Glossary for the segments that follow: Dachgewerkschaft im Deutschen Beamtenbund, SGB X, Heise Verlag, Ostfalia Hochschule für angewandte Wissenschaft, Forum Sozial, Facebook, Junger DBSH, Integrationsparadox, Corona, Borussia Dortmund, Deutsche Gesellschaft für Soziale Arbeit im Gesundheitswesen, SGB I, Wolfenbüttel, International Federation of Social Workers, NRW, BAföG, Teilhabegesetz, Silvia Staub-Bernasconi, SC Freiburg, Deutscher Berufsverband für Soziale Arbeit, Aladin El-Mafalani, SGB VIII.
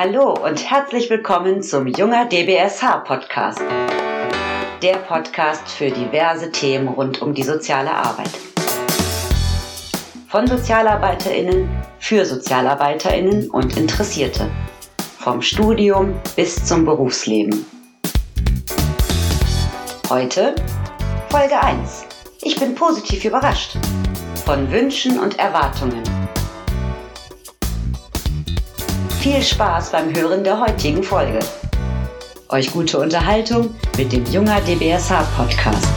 Hallo und herzlich willkommen zum Junger DBSH Podcast. Der Podcast für diverse Themen rund um die soziale Arbeit. Von SozialarbeiterInnen für SozialarbeiterInnen und Interessierte. Vom Studium bis zum Berufsleben. Heute Folge 1. Ich bin positiv überrascht. Von Wünschen und Erwartungen. Viel Spaß beim Hören der heutigen Folge. Euch gute Unterhaltung mit dem Junger DBSH Podcast.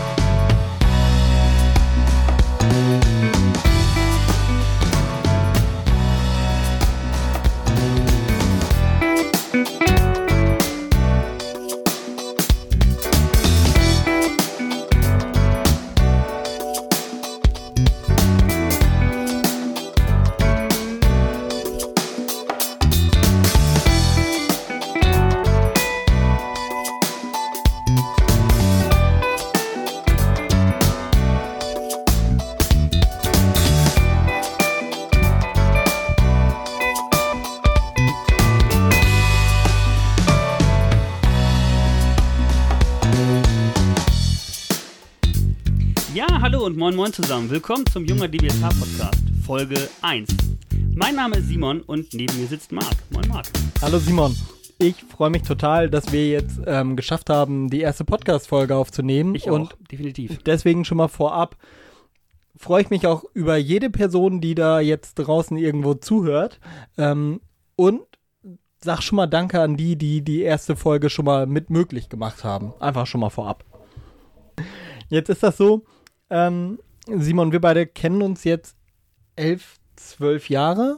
Und moin moin zusammen. Willkommen zum Junger DBSH Podcast, Folge 1. Mein Name ist Simon und neben mir sitzt Marc. Moin Marc. Hallo Simon. Ich freue mich total, dass wir jetzt geschafft haben, die erste Podcast-Folge aufzunehmen. Ich auch, und definitiv. Deswegen schon mal vorab freue ich mich auch über jede Person, die da jetzt draußen irgendwo zuhört. Und sag schon mal Danke an die erste Folge schon mal mit möglich gemacht haben. Einfach schon mal vorab. Jetzt ist das so, Simon, wir beide kennen uns jetzt 11, 12 Jahre.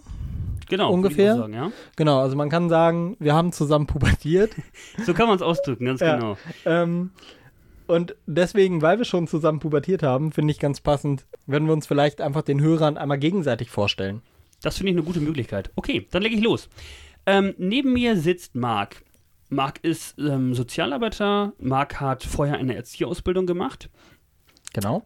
Genau, ungefähr. Sagen, ja. Genau, also man kann sagen, wir haben zusammen pubertiert. So kann man es ausdrücken, ganz ja, genau. Und deswegen, weil wir schon zusammen pubertiert haben, finde ich ganz passend, wenn wir uns vielleicht einfach den Hörern einmal gegenseitig vorstellen. Das finde ich eine gute Möglichkeit. Okay, dann lege ich los. Neben mir sitzt Marc. Marc ist Sozialarbeiter. Marc hat vorher eine Erzieherausbildung gemacht. Genau.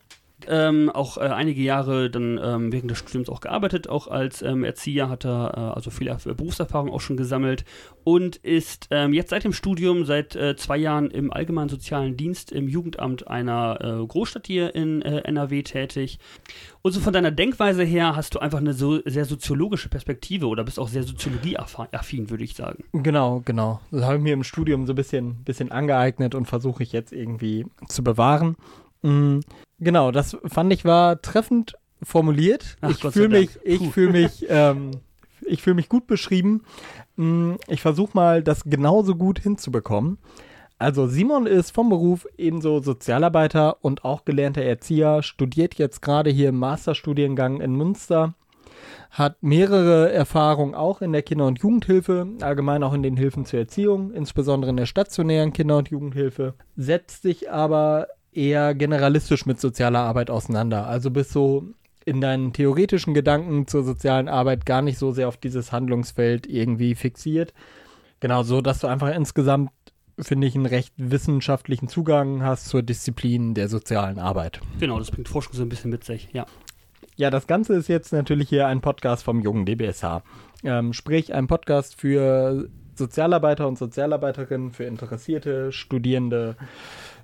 Auch einige Jahre dann während des Studiums auch gearbeitet, auch als Erzieher hat er also viel Berufserfahrung auch schon gesammelt und ist jetzt seit dem Studium, seit 2 Jahren im allgemeinen sozialen Dienst im Jugendamt einer Großstadt hier in NRW tätig. Und so von deiner Denkweise her hast du einfach eine sehr soziologische Perspektive oder bist auch sehr soziologieaffin, würde ich sagen. Genau. Das habe ich mir im Studium so ein bisschen angeeignet und versuche ich jetzt irgendwie zu bewahren. Genau, das fand ich war treffend formuliert. Ach, ich fühle mich gut beschrieben. Ich versuche mal, das genauso gut hinzubekommen. Also Simon ist vom Beruf ebenso Sozialarbeiter und auch gelernter Erzieher, studiert jetzt gerade hier im Masterstudiengang in Münster, hat mehrere Erfahrungen auch in der Kinder- und Jugendhilfe, allgemein auch in den Hilfen zur Erziehung, insbesondere in der stationären Kinder- und Jugendhilfe, setzt sich aber eher generalistisch mit sozialer Arbeit auseinander. Also bist so in deinen theoretischen Gedanken zur sozialen Arbeit gar nicht so sehr auf dieses Handlungsfeld irgendwie fixiert. Genau, so dass du einfach insgesamt, finde ich, einen recht wissenschaftlichen Zugang hast zur Disziplin der sozialen Arbeit. Genau, das bringt Forschung so ein bisschen mit sich, ja. Ja, das Ganze ist jetzt natürlich hier ein Podcast vom Jungen DBSH. Sprich, ein Podcast für Sozialarbeiter und Sozialarbeiterinnen, für Interessierte, Studierende,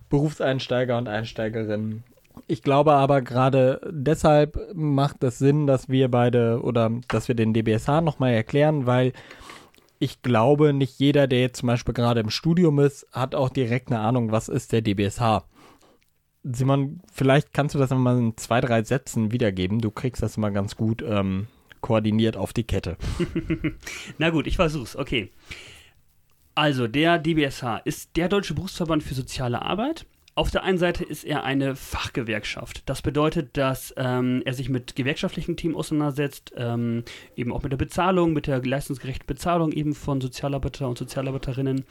Berufseinsteiger und Einsteigerinnen. Ich glaube aber gerade deshalb macht es Sinn, dass wir beide oder dass wir den DBSH nochmal erklären, weil ich glaube, nicht jeder, der jetzt zum Beispiel gerade im Studium ist, hat auch direkt eine Ahnung, was ist der DBSH. Simon, vielleicht kannst du das nochmal in 2, 3 Sätzen wiedergeben. Du kriegst das immer ganz gut koordiniert auf die Kette. Na gut, ich versuch's. Okay. Also, der DBSH ist der Deutsche Berufsverband für Soziale Arbeit. Auf der einen Seite ist er eine Fachgewerkschaft. Das bedeutet, dass er sich mit gewerkschaftlichen Themen auseinandersetzt, eben auch mit der Bezahlung, mit der leistungsgerechten Bezahlung eben von Sozialarbeiter und Sozialarbeiterinnen.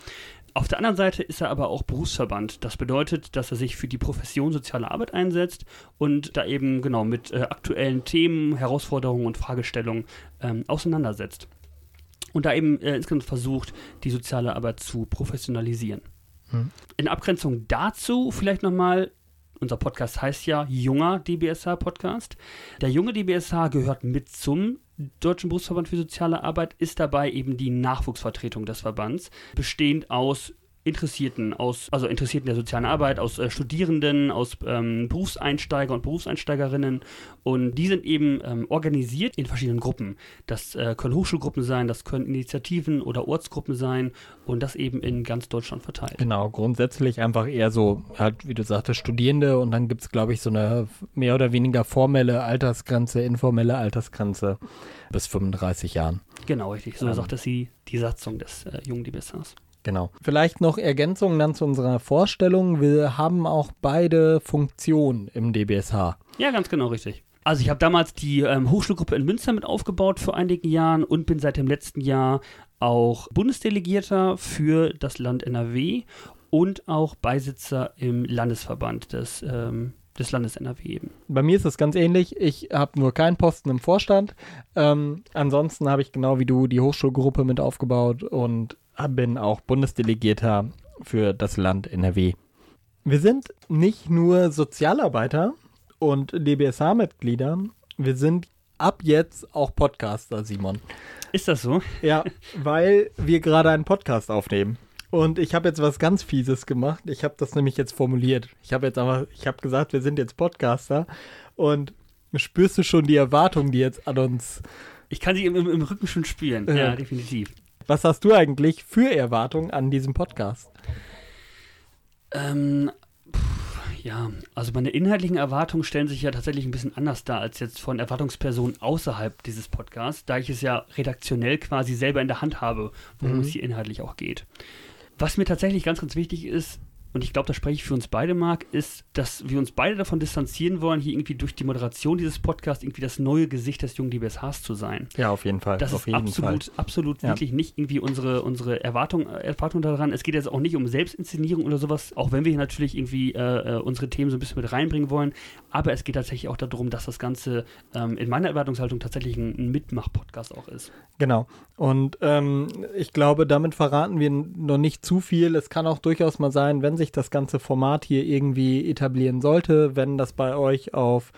Auf der anderen Seite ist er aber auch Berufsverband. Das bedeutet, dass er sich für die Profession soziale Arbeit einsetzt und da eben genau mit aktuellen Themen, Herausforderungen und Fragestellungen auseinandersetzt. Und da eben insgesamt versucht, die soziale Arbeit zu professionalisieren. In Abgrenzung dazu vielleicht nochmal, unser Podcast heißt ja Junger DBSH Podcast. Der Junge DBSH gehört mit zum Deutschen Berufsverband für Soziale Arbeit ist dabei eben die Nachwuchsvertretung des Verbands, bestehend aus Interessierten, also Interessierten der sozialen Arbeit, aus Studierenden, aus Berufseinsteiger und Berufseinsteigerinnen, und die sind eben organisiert in verschiedenen Gruppen. Das können Hochschulgruppen sein, das können Initiativen oder Ortsgruppen sein und das eben in ganz Deutschland verteilt. Genau, grundsätzlich einfach eher so, halt, wie du sagtest, Studierende, und dann gibt es, glaube ich, so eine mehr oder weniger formelle Altersgrenze, informelle Altersgrenze bis 35 Jahren. Genau, richtig. So sagt das die Satzung des Jungen DBSHs. Genau. Vielleicht noch Ergänzungen dann zu unserer Vorstellung. Wir haben auch beide Funktionen im DBSH. Ja, ganz genau, richtig. Also ich habe damals die Hochschulgruppe in Münster mit aufgebaut vor einigen Jahren und bin seit dem letzten Jahr auch Bundesdelegierter für das Land NRW und auch Beisitzer im Landesverband des Landes NRW eben. Bei mir ist das ganz ähnlich. Ich habe nur keinen Posten im Vorstand. Ansonsten habe ich genau wie du die Hochschulgruppe mit aufgebaut und bin auch Bundesdelegierter für das Land NRW. Wir sind nicht nur Sozialarbeiter und DBSH-Mitglieder, wir sind ab jetzt auch Podcaster, Simon. Ist das so? Ja, weil wir gerade einen Podcast aufnehmen. Und ich habe jetzt was ganz Fieses gemacht. Ich habe das nämlich jetzt formuliert. Ich habe gesagt, wir sind jetzt Podcaster. Und spürst du schon die Erwartung, die jetzt an uns... Ich kann sie im Rücken schon spüren. Ja, definitiv. Was hast du eigentlich für Erwartungen an diesem Podcast? Also meine inhaltlichen Erwartungen stellen sich ja tatsächlich ein bisschen anders dar als jetzt von Erwartungspersonen außerhalb dieses Podcasts, da ich es ja redaktionell quasi selber in der Hand habe, worum es hier inhaltlich auch geht. Was mir tatsächlich ganz, ganz wichtig ist, und ich glaube, da spreche ich für uns beide, Marc, ist, dass wir uns beide davon distanzieren wollen, hier irgendwie durch die Moderation dieses Podcasts irgendwie das neue Gesicht des Jungen DBSHs zu sein. Ja, auf jeden Fall. Das auf ist jeden absolut, Fall. Absolut wirklich nicht irgendwie unsere Erwartung daran. Es geht jetzt auch nicht um Selbstinszenierung oder sowas, auch wenn wir hier natürlich irgendwie unsere Themen so ein bisschen mit reinbringen wollen. Aber es geht tatsächlich auch darum, dass das Ganze in meiner Erwartungshaltung tatsächlich ein Mitmach-Podcast auch ist. Genau. Und ich glaube, damit verraten wir noch nicht zu viel. Es kann auch durchaus mal sein, wenn sich das ganze Format hier irgendwie etablieren sollte, wenn das bei euch auf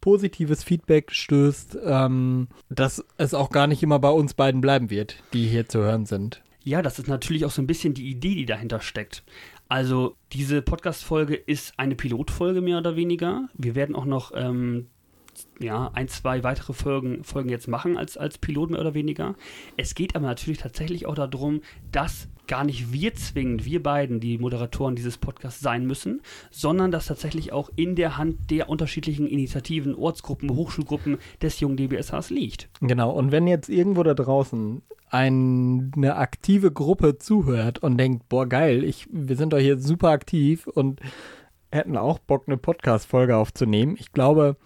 positives Feedback stößt, dass es auch gar nicht immer bei uns beiden bleiben wird, die hier zu hören sind. Ja, das ist natürlich auch so ein bisschen die Idee, die dahinter steckt. Also diese Podcast-Folge ist eine Pilotfolge mehr oder weniger. Wir werden auch noch... 1, 2 weitere Folgen jetzt machen als Pilot mehr oder weniger. Es geht aber natürlich tatsächlich auch darum, dass gar nicht wir zwingend, wir beiden, die Moderatoren dieses Podcasts sein müssen, sondern dass tatsächlich auch in der Hand der unterschiedlichen Initiativen, Ortsgruppen, Hochschulgruppen des Jungen DBSHs liegt. Genau, und wenn jetzt irgendwo da draußen eine aktive Gruppe zuhört und denkt, boah geil, wir sind doch hier super aktiv und hätten auch Bock, eine Podcast-Folge aufzunehmen. Ich glaube...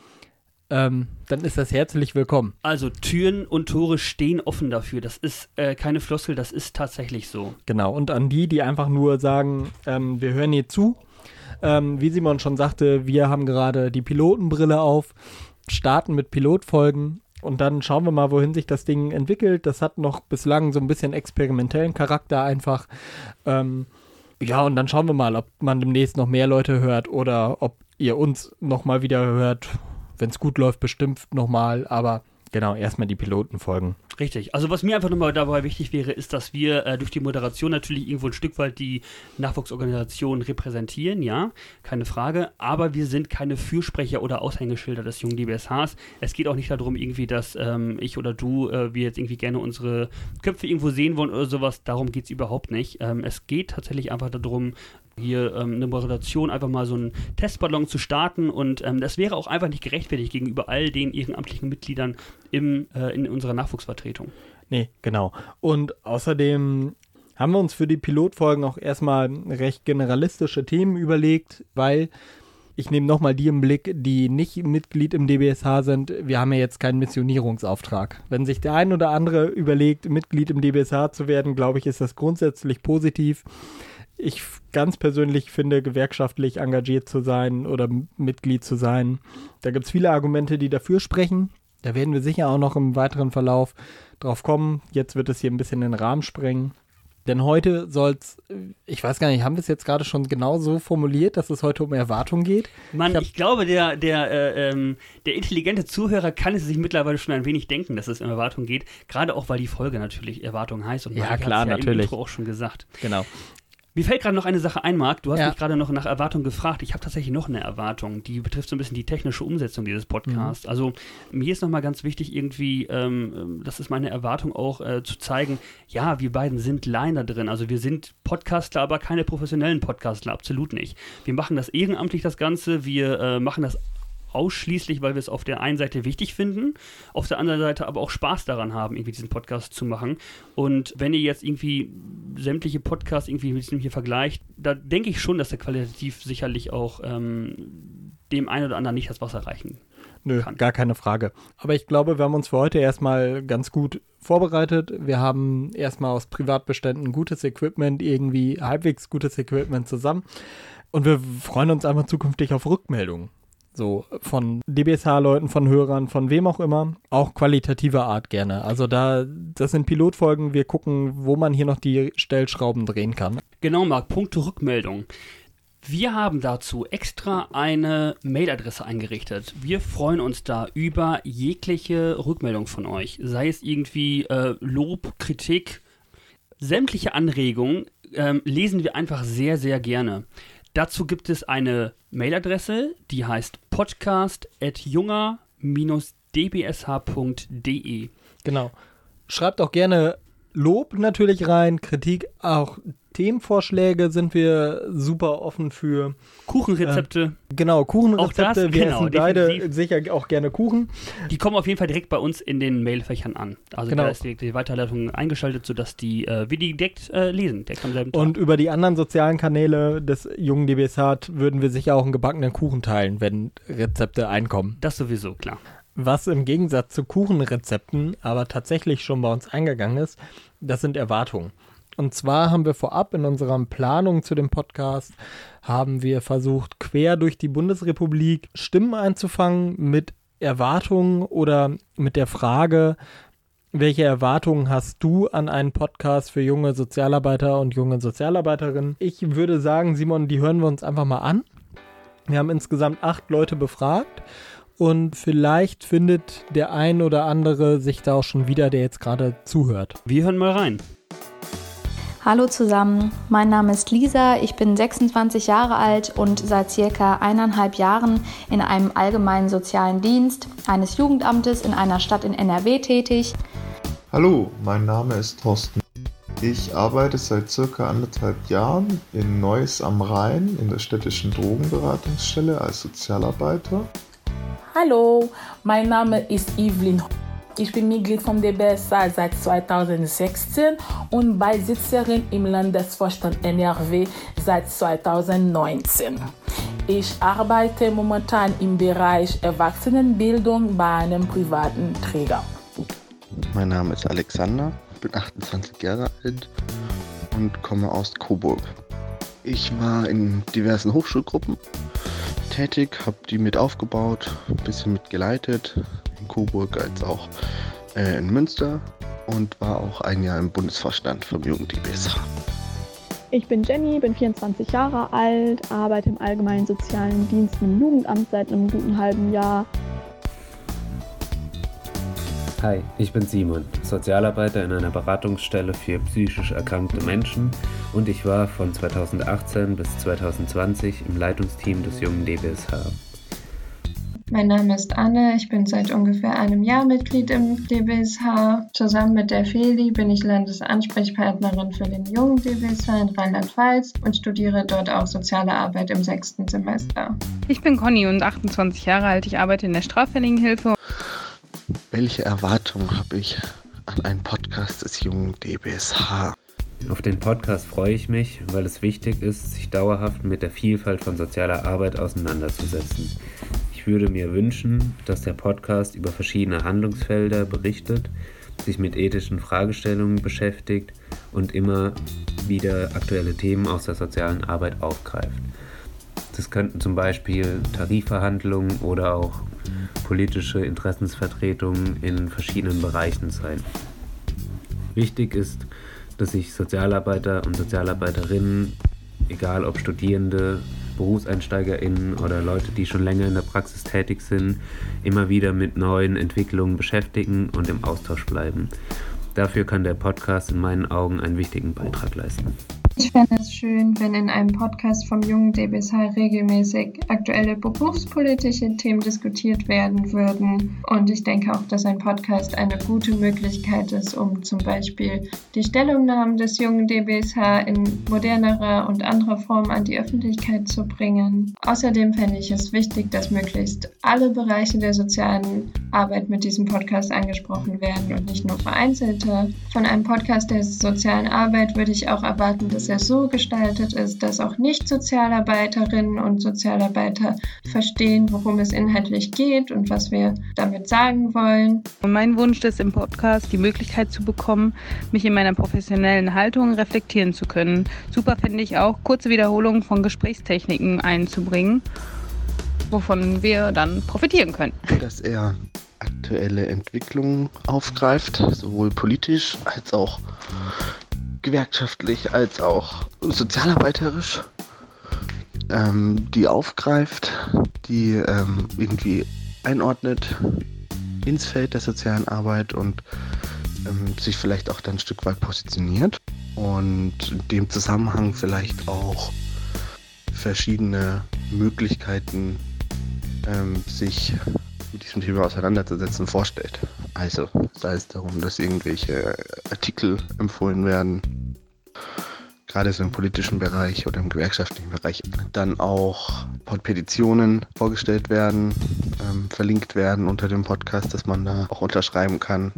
dann ist das herzlich willkommen. Also Türen und Tore stehen offen dafür. Das ist keine Floskel, das ist tatsächlich so. Genau, und an die einfach nur sagen, wir hören hier zu. Wie Simon schon sagte, wir haben gerade die Pilotenbrille auf, starten mit Pilotfolgen und dann schauen wir mal, wohin sich das Ding entwickelt. Das hat noch bislang so ein bisschen experimentellen Charakter einfach. Und dann schauen wir mal, ob man demnächst noch mehr Leute hört oder ob ihr uns nochmal wieder hört. Wenn es gut läuft, bestimmt nochmal, aber genau, erstmal die Piloten folgen. Richtig, also was mir einfach nochmal dabei wichtig wäre, ist, dass wir durch die Moderation natürlich irgendwo ein Stück weit die Nachwuchsorganisationen repräsentieren, ja, keine Frage, aber wir sind keine Fürsprecher oder Aushängeschilder des Jungen DBSHs. Es geht auch nicht darum irgendwie, dass ich oder du, wir jetzt irgendwie gerne unsere Köpfe irgendwo sehen wollen oder sowas, darum geht es überhaupt nicht. Es geht tatsächlich einfach darum, hier eine Moderation, einfach mal so einen Testballon zu starten und das wäre auch einfach nicht gerechtfertigt gegenüber all den ehrenamtlichen Mitgliedern in unserer Nachwuchsvertretung. Nee, genau. Und außerdem haben wir uns für die Pilotfolgen auch erstmal recht generalistische Themen überlegt, weil ich nehme nochmal die im Blick, die nicht Mitglied im DBSH sind. Wir haben ja jetzt keinen Missionierungsauftrag. Wenn sich der ein oder andere überlegt, Mitglied im DBSH zu werden, glaube ich, ist das grundsätzlich positiv. Ich ganz persönlich finde, gewerkschaftlich engagiert zu sein oder Mitglied zu sein, da gibt es viele Argumente, die dafür sprechen. Da werden wir sicher auch noch im weiteren Verlauf drauf kommen. Jetzt wird es hier ein bisschen den Rahmen sprengen. Denn heute soll es, ich weiß gar nicht, haben wir es jetzt gerade schon genau so formuliert, dass es heute um Erwartungen geht? Mann, ich glaube, der intelligente Zuhörer kann es sich mittlerweile schon ein wenig denken, dass es um Erwartungen geht. Gerade auch, weil die Folge natürlich Erwartungen heißt. Und Marc hat es im Intro auch schon gesagt. Genau. Mir fällt gerade noch eine Sache ein, Marc. Du hast mich gerade noch nach Erwartungen gefragt. Ich habe tatsächlich noch eine Erwartung. Die betrifft so ein bisschen die technische Umsetzung dieses Podcasts. Mhm. Also mir ist nochmal ganz wichtig irgendwie, das ist meine Erwartung auch, zu zeigen, ja, wir beiden sind Laien drin. Also wir sind Podcastler, aber keine professionellen Podcastler, absolut nicht. Wir machen das ehrenamtlich, das Ganze. Wir machen das ausschließlich, weil wir es auf der einen Seite wichtig finden, auf der anderen Seite aber auch Spaß daran haben, irgendwie diesen Podcast zu machen. Und wenn ihr jetzt irgendwie sämtliche Podcasts irgendwie mit dem hier vergleicht, da denke ich schon, dass der qualitativ sicherlich auch dem einen oder anderen nicht das Wasser reichen kann. Gar keine Frage. Aber ich glaube, wir haben uns für heute erstmal ganz gut vorbereitet. Wir haben erstmal aus Privatbeständen gutes Equipment, irgendwie halbwegs gutes Equipment zusammen. Und wir freuen uns einfach zukünftig auf Rückmeldungen. So, von DBSH-Leuten, von Hörern, von wem auch immer, auch qualitativer Art gerne. Also das sind Pilotfolgen, wir gucken, wo man hier noch die Stellschrauben drehen kann. Genau, Marc, Punkte Rückmeldung. Wir haben dazu extra eine Mailadresse eingerichtet. Wir freuen uns da über jegliche Rückmeldung von euch, sei es irgendwie Lob, Kritik, sämtliche Anregungen lesen wir einfach sehr, sehr gerne. Dazu gibt es eine Mailadresse, die heißt podcast@junger-dbsh.de. Genau. Schreibt auch gerne Lob natürlich rein, Kritik, auch Themenvorschläge sind wir super offen für. Kuchenrezepte. Genau, Kuchenrezepte. Auch das, wir essen beide sicher auch gerne Kuchen. Die kommen auf jeden Fall direkt bei uns in den Mailfächern an. Also da ist die Weiterleitung eingeschaltet, sodass wir die direkt lesen. Direkt am selben Tag. Und über die anderen sozialen Kanäle des jungen DBSH würden wir sicher auch einen gebackenen Kuchen teilen, wenn Rezepte einkommen. Das sowieso, klar. Was im Gegensatz zu Kuchenrezepten aber tatsächlich schon bei uns eingegangen ist, das sind Erwartungen. Und zwar haben wir vorab in unserer Planung zu dem Podcast, haben wir versucht, quer durch die Bundesrepublik Stimmen einzufangen mit Erwartungen oder mit der Frage, welche Erwartungen hast du an einen Podcast für junge Sozialarbeiter und junge Sozialarbeiterinnen? Ich würde sagen, Simon, die hören wir uns einfach mal an. Wir haben insgesamt 8 Leute befragt. Und vielleicht findet der ein oder andere sich da auch schon wieder, der jetzt gerade zuhört. Wir hören mal rein. Hallo zusammen, mein Name ist Lisa, ich bin 26 Jahre alt und seit circa 1,5 Jahren in einem allgemeinen sozialen Dienst eines Jugendamtes in einer Stadt in NRW tätig. Hallo, mein Name ist Thorsten. Ich arbeite seit circa 1,5 Jahren in Neuss am Rhein in der städtischen Drogenberatungsstelle als Sozialarbeiter. Hallo, mein Name ist Evelyn. Ich bin Mitglied vom DBSH seit 2016 und Beisitzerin im Landesvorstand NRW seit 2019. Ich arbeite momentan im Bereich Erwachsenenbildung bei einem privaten Träger. Mein Name ist Alexander, ich bin 28 Jahre alt und komme aus Coburg. Ich war in diversen Hochschulgruppen tätig, habe die mit aufgebaut, ein bisschen mitgeleitet, in Coburg als auch in Münster und war auch ein Jahr im Bundesvorstand vom Jugend DBSH. Ich bin Jenny, bin 24 Jahre alt, arbeite im allgemeinen sozialen Dienst im Jugendamt seit einem guten halben Jahr. Hi, ich bin Simon, Sozialarbeiter in einer Beratungsstelle für psychisch erkrankte Menschen und ich war von 2018 bis 2020 im Leitungsteam des jungen DBSH. Mein Name ist Anne, ich bin seit ungefähr einem Jahr Mitglied im DBSH. Zusammen mit der Feli bin ich Landesansprechpartnerin für den jungen DBSH in Rheinland-Pfalz und studiere dort auch soziale Arbeit im 6. Semester. Ich bin Conny und 28 Jahre alt, ich arbeite in der Straffälligenhilfe. Welche Erwartungen habe ich an einen Podcast des jungen DBSH? Auf den Podcast freue ich mich, weil es wichtig ist, sich dauerhaft mit der Vielfalt von sozialer Arbeit auseinanderzusetzen. Ich würde mir wünschen, dass der Podcast über verschiedene Handlungsfelder berichtet, sich mit ethischen Fragestellungen beschäftigt und immer wieder aktuelle Themen aus der sozialen Arbeit aufgreift. Das könnten zum Beispiel Tarifverhandlungen oder auch politische Interessensvertretungen in verschiedenen Bereichen sein. Wichtig ist, dass sich Sozialarbeiter und Sozialarbeiterinnen, egal ob Studierende, BerufseinsteigerInnen oder Leute, die schon länger in der Praxis tätig sind, immer wieder mit neuen Entwicklungen beschäftigen und im Austausch bleiben. Dafür kann der Podcast in meinen Augen einen wichtigen Beitrag leisten. Ich fände es schön, wenn in einem Podcast vom Jungen DBSH regelmäßig aktuelle berufspolitische Themen diskutiert werden würden. Und ich denke auch, dass ein Podcast eine gute Möglichkeit ist, um zum Beispiel die Stellungnahmen des Jungen DBSH in modernerer und anderer Form an die Öffentlichkeit zu bringen. Außerdem fände ich es wichtig, dass möglichst alle Bereiche der sozialen Arbeit mit diesem Podcast angesprochen werden und nicht nur vereinzelte. Von einem Podcast der sozialen Arbeit würde ich auch erwarten, dass er so gestaltet ist, dass auch Nicht-Sozialarbeiterinnen und Sozialarbeiter verstehen, worum es inhaltlich geht und was wir damit sagen wollen. Mein Wunsch ist im Podcast, die Möglichkeit zu bekommen, mich in meiner professionellen Haltung reflektieren zu können. Super finde ich auch, kurze Wiederholungen von Gesprächstechniken einzubringen, wovon wir dann profitieren können. Dass er aktuelle Entwicklungen aufgreift, sowohl politisch als auch gewerkschaftlich als auch sozialarbeiterisch, die aufgreift, die irgendwie einordnet ins Feld der sozialen Arbeit und sich vielleicht auch dann ein Stück weit positioniert und in dem Zusammenhang vielleicht auch verschiedene Möglichkeiten, sich mit diesem Thema auseinanderzusetzen, vorstellt. Also sei es darum, dass irgendwelche Artikel empfohlen werden, gerade so im politischen Bereich oder im gewerkschaftlichen Bereich, dann auch Petitionen vorgestellt werden, verlinkt werden unter dem Podcast, dass man da auch unterschreiben kann.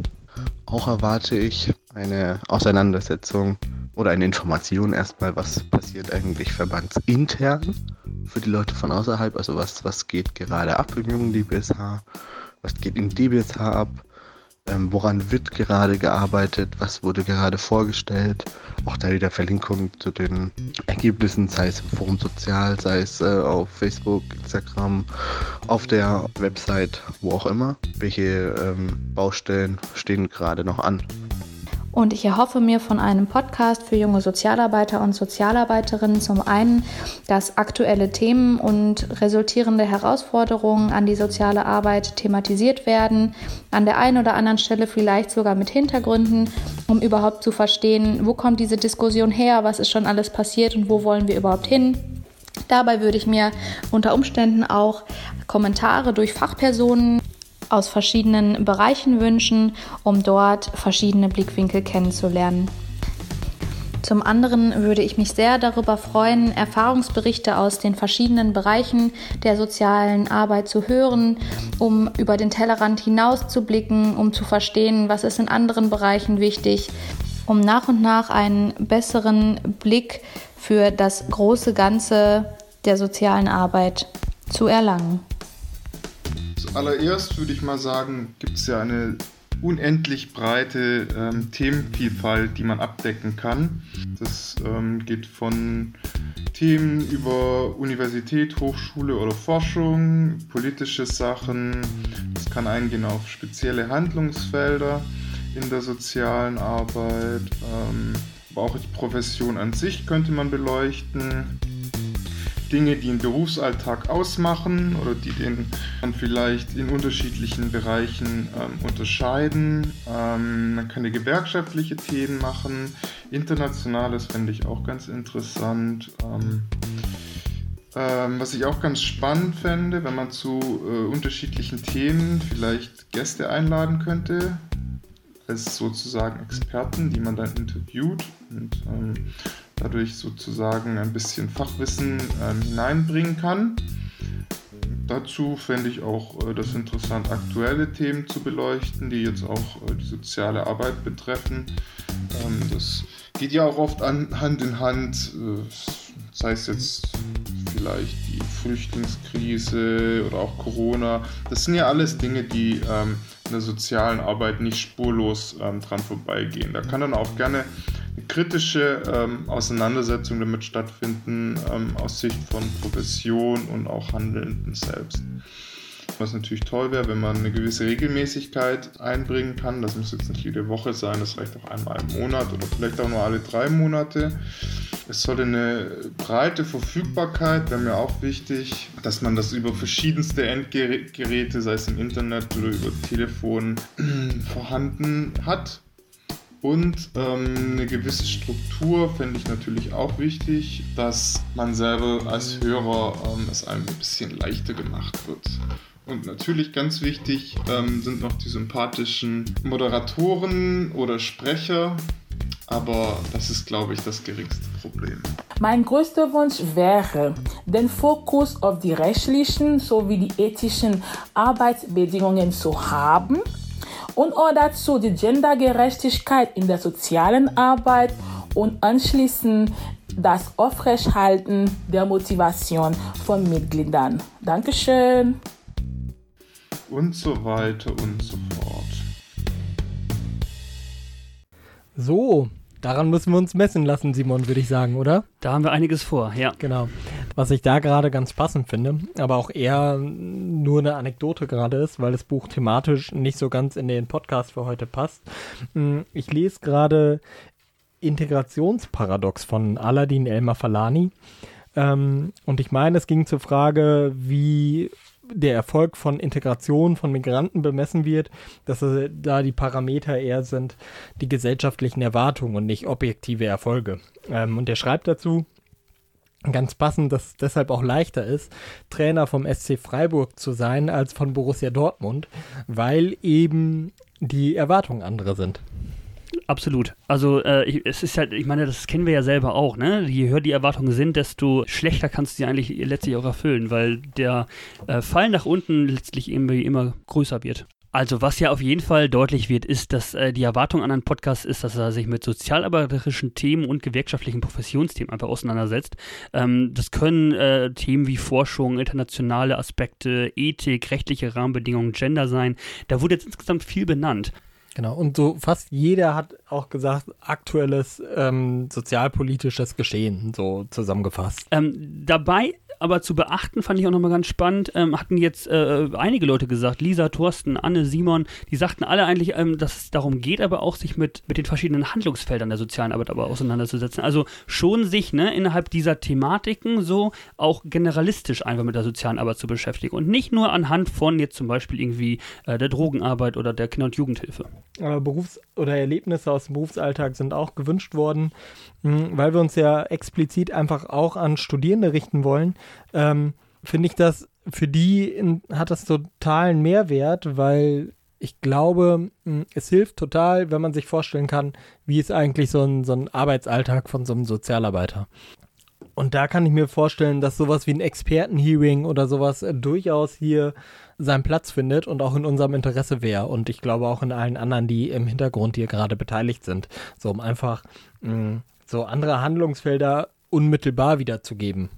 Auch erwarte ich eine Auseinandersetzung oder eine Information erstmal, was passiert eigentlich verbandsintern für die Leute von außerhalb, also was geht gerade ab im Jungen DBSH, was geht im DBSH ab, woran wird gerade gearbeitet, was wurde gerade vorgestellt, auch da wieder Verlinkungen zu den Ergebnissen, sei es im Forum Sozial, sei es auf Facebook, Instagram, auf der Website, wo auch immer, welche Baustellen stehen gerade noch an. Und ich erhoffe mir von einem Podcast für junge Sozialarbeiter und Sozialarbeiterinnen zum einen, dass aktuelle Themen und resultierende Herausforderungen an die soziale Arbeit thematisiert werden, an der einen oder anderen Stelle vielleicht sogar mit Hintergründen, um überhaupt zu verstehen, wo kommt diese Diskussion her, was ist schon alles passiert und wo wollen wir überhaupt hin. Dabei würde ich mir unter Umständen auch Kommentare durch Fachpersonen aus verschiedenen Bereichen wünschen, um dort verschiedene Blickwinkel kennenzulernen. Zum anderen würde ich mich sehr darüber freuen, Erfahrungsberichte aus den verschiedenen Bereichen der sozialen Arbeit zu hören, um über den Tellerrand hinaus zu blicken, um zu verstehen, was ist in anderen Bereichen wichtig, um nach und nach einen besseren Blick für das große Ganze der sozialen Arbeit zu erlangen. Zuallererst würde ich mal sagen, gibt es ja eine unendlich breite Themenvielfalt, die man abdecken kann. Das geht von Themen über Universität, Hochschule oder Forschung, politische Sachen. Es kann eingehen auf spezielle Handlungsfelder in der sozialen Arbeit. Aber auch die Profession an sich könnte man beleuchten. Dinge, die den Berufsalltag ausmachen oder die den dann vielleicht in unterschiedlichen Bereichen unterscheiden. Man kann die gewerkschaftliche Themen machen, internationales fände ich auch ganz interessant. Was ich auch ganz spannend fände, wenn man zu unterschiedlichen Themen vielleicht Gäste einladen könnte, als sozusagen Experten, die man dann interviewt und dadurch sozusagen ein bisschen Fachwissen hineinbringen kann. Dazu fände ich auch das interessant, aktuelle Themen zu beleuchten, die jetzt auch die soziale Arbeit betreffen. Das geht ja auch oft Hand in Hand, sei es jetzt vielleicht die Flüchtlingskrise oder auch Corona. Das sind ja alles Dinge, die in der sozialen Arbeit nicht spurlos dran vorbeigehen. Da kann dann auch gerne eine kritische Auseinandersetzung damit stattfinden, aus Sicht von Profession und auch Handelnden selbst. was natürlich toll wäre, wenn man eine gewisse Regelmäßigkeit einbringen kann. Das muss jetzt nicht jede Woche sein, das reicht auch einmal im Monat oder vielleicht auch nur alle 3 Monate. Es sollte eine breite Verfügbarkeit, wäre mir auch wichtig, dass man das über verschiedenste Endgeräte, sei es im Internet oder über Telefon, vorhanden hat. Und eine gewisse Struktur fände ich natürlich auch wichtig, dass man selber als Hörer es einem ein bisschen leichter gemacht wird. Und natürlich ganz wichtig sind noch die sympathischen Moderatoren oder Sprecher, aber das ist, glaube ich, das geringste Problem. Mein größter Wunsch wäre, den Fokus auf die rechtlichen sowie die ethischen Arbeitsbedingungen zu haben, und auch dazu die Gendergerechtigkeit in der sozialen Arbeit und anschließend das Aufrechterhalten der Motivation von Mitgliedern. Dankeschön. Und so weiter und so fort. So, daran müssen wir uns messen lassen, Simon, würde ich sagen, oder? Da haben wir einiges vor, ja. Genau. Was ich da gerade ganz passend finde, aber auch eher nur eine Anekdote gerade ist, weil das Buch thematisch nicht so ganz in den Podcast für heute passt. Ich lese gerade Integrationsparadox von Aladin El-Mafalani. Und ich meine, es ging zur Frage, wie der Erfolg von Integration von Migranten bemessen wird, dass da die Parameter eher sind die gesellschaftlichen Erwartungen und nicht objektive Erfolge. Und er schreibt dazu, ganz passend, dass es deshalb auch leichter ist, Trainer vom SC Freiburg zu sein als von Borussia Dortmund, weil eben die Erwartungen andere sind. Absolut. Also es ist halt, ich meine, das kennen wir ja selber auch, ne? Je höher die Erwartungen sind, desto schlechter kannst du die eigentlich letztlich auch erfüllen, weil der Fall nach unten letztlich irgendwie immer größer wird. Also was ja auf jeden Fall deutlich wird, ist, dass die Erwartung an einen Podcast ist, dass er sich mit sozialarbeiterischen Themen und gewerkschaftlichen Professionsthemen einfach auseinandersetzt. Das können Themen wie Forschung, internationale Aspekte, Ethik, rechtliche Rahmenbedingungen, Gender sein. Da wurde jetzt insgesamt viel benannt. Genau, und so fast jeder hat auch gesagt, aktuelles sozialpolitisches Geschehen, so zusammengefasst. Dabei aber zu beachten, fand ich auch nochmal ganz spannend, hatten jetzt einige Leute gesagt, Lisa, Thorsten, Anne, Simon, die sagten alle eigentlich, dass es darum geht, aber auch sich mit den verschiedenen Handlungsfeldern der sozialen Arbeit aber auseinanderzusetzen. Also schon sich innerhalb dieser Thematiken so auch generalistisch einfach mit der sozialen Arbeit zu beschäftigen und nicht nur anhand von jetzt zum Beispiel irgendwie der Drogenarbeit oder der Kinder- und Jugendhilfe. Aber Erlebnisse aus dem Berufsalltag sind auch gewünscht worden, weil wir uns ja explizit einfach auch an Studierende richten wollen, finde ich das, für die hat das totalen Mehrwert, weil ich glaube, es hilft total, wenn man sich vorstellen kann, wie ist eigentlich so ein Arbeitsalltag von so einem Sozialarbeiter. Und da kann ich mir vorstellen, dass sowas wie ein Expertenhearing oder sowas durchaus hier seinen Platz findet und auch in unserem Interesse wäre. Und ich glaube auch in allen anderen, die im Hintergrund hier gerade beteiligt sind. So, um einfach so andere Handlungsfelder unmittelbar wiederzugeben.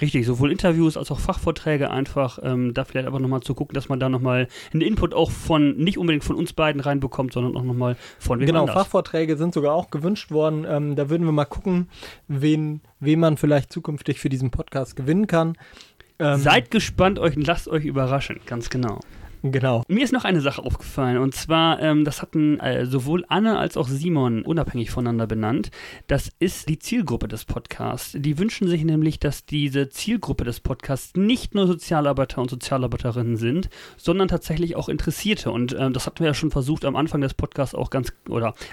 Richtig, sowohl Interviews als auch Fachvorträge einfach, da vielleicht aber nochmal zu gucken, dass man da nochmal einen Input auch nicht unbedingt von uns beiden reinbekommt, sondern auch nochmal von wem anders. Genau, Fachvorträge sind sogar auch gewünscht worden. Da würden wir mal gucken, wen man vielleicht zukünftig für diesen Podcast gewinnen kann. Seid gespannt, lasst euch überraschen, ganz genau. Genau. Mir ist noch eine Sache aufgefallen, und zwar, das hatten sowohl Anne als auch Simon unabhängig voneinander benannt. Das ist die Zielgruppe des Podcasts. Die wünschen sich nämlich, dass diese Zielgruppe des Podcasts nicht nur Sozialarbeiter und Sozialarbeiterinnen sind, sondern tatsächlich auch Interessierte. Und das hatten wir ja schon versucht, am Anfang des Podcasts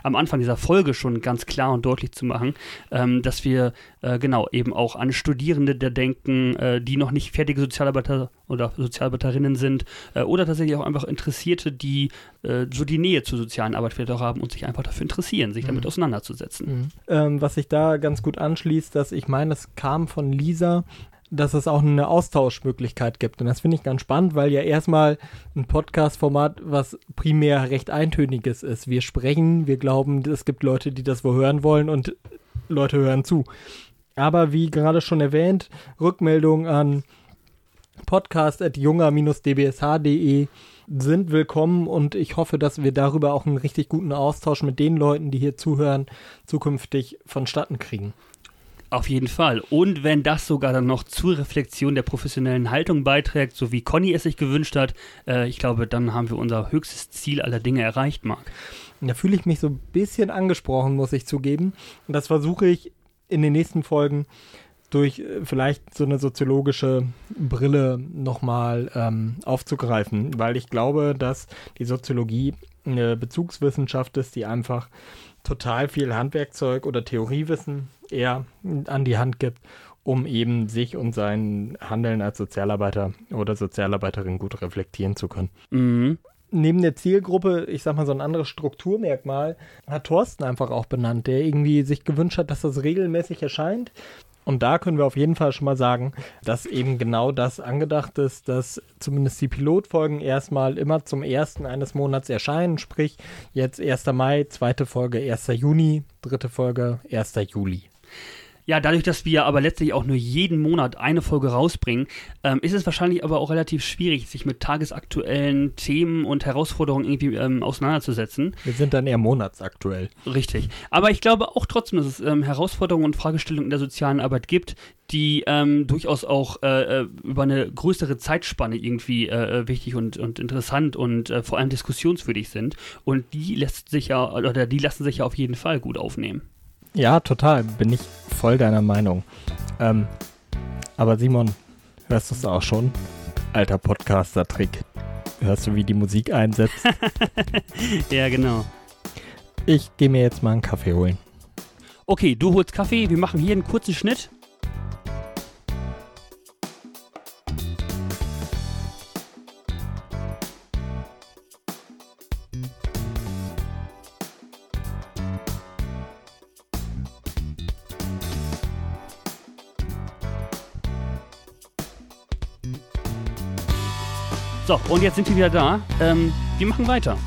am Anfang dieser Folge schon ganz klar und deutlich zu machen, dass wir eben auch an Studierende da denken, die noch nicht fertige Sozialarbeiter oder Sozialarbeiterinnen sind oder tatsächlich auch einfach Interessierte, die so die Nähe zur sozialen Arbeit vielleicht auch haben und sich einfach dafür interessieren, sich damit auseinanderzusetzen. Was sich da ganz gut anschließt, dass ich meine, es kam von Lisa, dass es auch eine Austauschmöglichkeit gibt. Und das finde ich ganz spannend, weil ja erstmal ein Podcast-Format, was primär recht eintöniges ist. Wir sprechen, wir glauben, es gibt Leute, die das wohl hören wollen und Leute hören zu. Aber wie gerade schon erwähnt, Rückmeldungen an podcast@junger-dbsh.de sind willkommen und ich hoffe, dass wir darüber auch einen richtig guten Austausch mit den Leuten, die hier zuhören, zukünftig vonstatten kriegen. Auf jeden Fall. Und wenn das sogar dann noch zur Reflexion der professionellen Haltung beiträgt, so wie Conny es sich gewünscht hat, ich glaube, dann haben wir unser höchstes Ziel aller Dinge erreicht, Marc. Da fühle ich mich so ein bisschen angesprochen, muss ich zugeben. Und das versuche ich in den nächsten Folgen durch vielleicht so eine soziologische Brille nochmal aufzugreifen, weil ich glaube, dass die Soziologie eine Bezugswissenschaft ist, die einfach total viel Handwerkzeug oder Theoriewissen eher an die Hand gibt, um eben sich und sein Handeln als Sozialarbeiter oder Sozialarbeiterin gut reflektieren zu können. Mhm. Neben der Zielgruppe, ich sag mal so ein anderes Strukturmerkmal, hat Thorsten einfach auch benannt, der irgendwie sich gewünscht hat, dass das regelmäßig erscheint. Und da können wir auf jeden Fall schon mal sagen, dass eben genau das angedacht ist, dass zumindest die Pilotfolgen erstmal immer zum 1. eines Monats erscheinen, sprich jetzt 1. Mai, zweite Folge 1. Juni, dritte Folge 1. Juli. Ja, dadurch, dass wir aber letztlich auch nur jeden Monat eine Folge rausbringen, ist es wahrscheinlich aber auch relativ schwierig, sich mit tagesaktuellen Themen und Herausforderungen irgendwie auseinanderzusetzen. Wir sind dann eher monatsaktuell. Richtig. Aber ich glaube auch trotzdem, dass es Herausforderungen und Fragestellungen in der sozialen Arbeit gibt, die durchaus auch über eine größere Zeitspanne irgendwie wichtig und interessant und vor allem diskussionswürdig sind. Und die lassen sich ja auf jeden Fall gut aufnehmen. Ja, total. Bin ich voll deiner Meinung. Aber Simon, hörst du es auch schon? Alter Podcaster-Trick. Hörst du, wie die Musik einsetzt? Ja, genau. Ich gehe mir jetzt mal einen Kaffee holen. Okay, du holst Kaffee. Wir machen hier einen kurzen Schnitt. So, und jetzt sind wir wieder da. Wir machen weiter.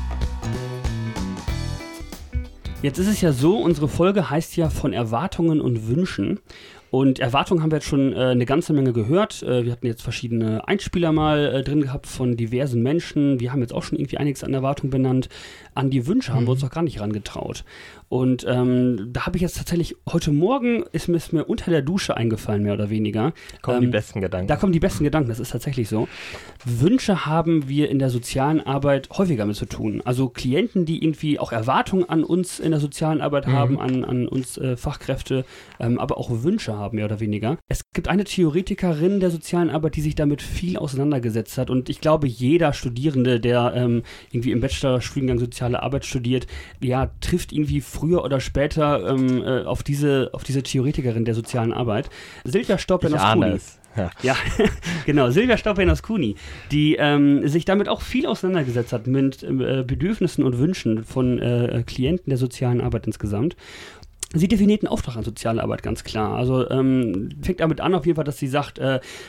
Jetzt ist es ja so, unsere Folge heißt ja von Erwartungen und Wünschen. Und Erwartungen haben wir jetzt schon eine ganze Menge gehört. Wir hatten jetzt verschiedene Einspieler mal drin gehabt von diversen Menschen. Wir haben jetzt auch schon irgendwie einiges an Erwartungen benannt. An die Wünsche haben wir uns noch gar nicht rangetraut. Und da habe ich jetzt tatsächlich, heute Morgen ist mir unter der Dusche eingefallen, mehr oder weniger. Da kommen die besten Gedanken, das ist tatsächlich so. Wünsche haben wir in der sozialen Arbeit häufiger mit zu tun. Also Klienten, die irgendwie auch Erwartungen an uns in der sozialen Arbeit haben, an uns Fachkräfte, aber auch Wünsche haben, mehr oder weniger. Es gibt eine Theoretikerin der sozialen Arbeit, die sich damit viel auseinandergesetzt hat und ich glaube, jeder Studierende, der irgendwie im Bachelorstudiengang Soziale Arbeit studiert, ja, trifft irgendwie früher oder später auf diese Theoretikerin der sozialen Arbeit. Silvia Staub-Bernasconi. Ja, genau, Silvia Staub-Bernasconi, die sich damit auch viel auseinandergesetzt hat mit Bedürfnissen und Wünschen von Klienten der sozialen Arbeit insgesamt. Sie definiert einen Auftrag an Sozialarbeit ganz klar. Also fängt damit an auf jeden Fall, dass sie sagt,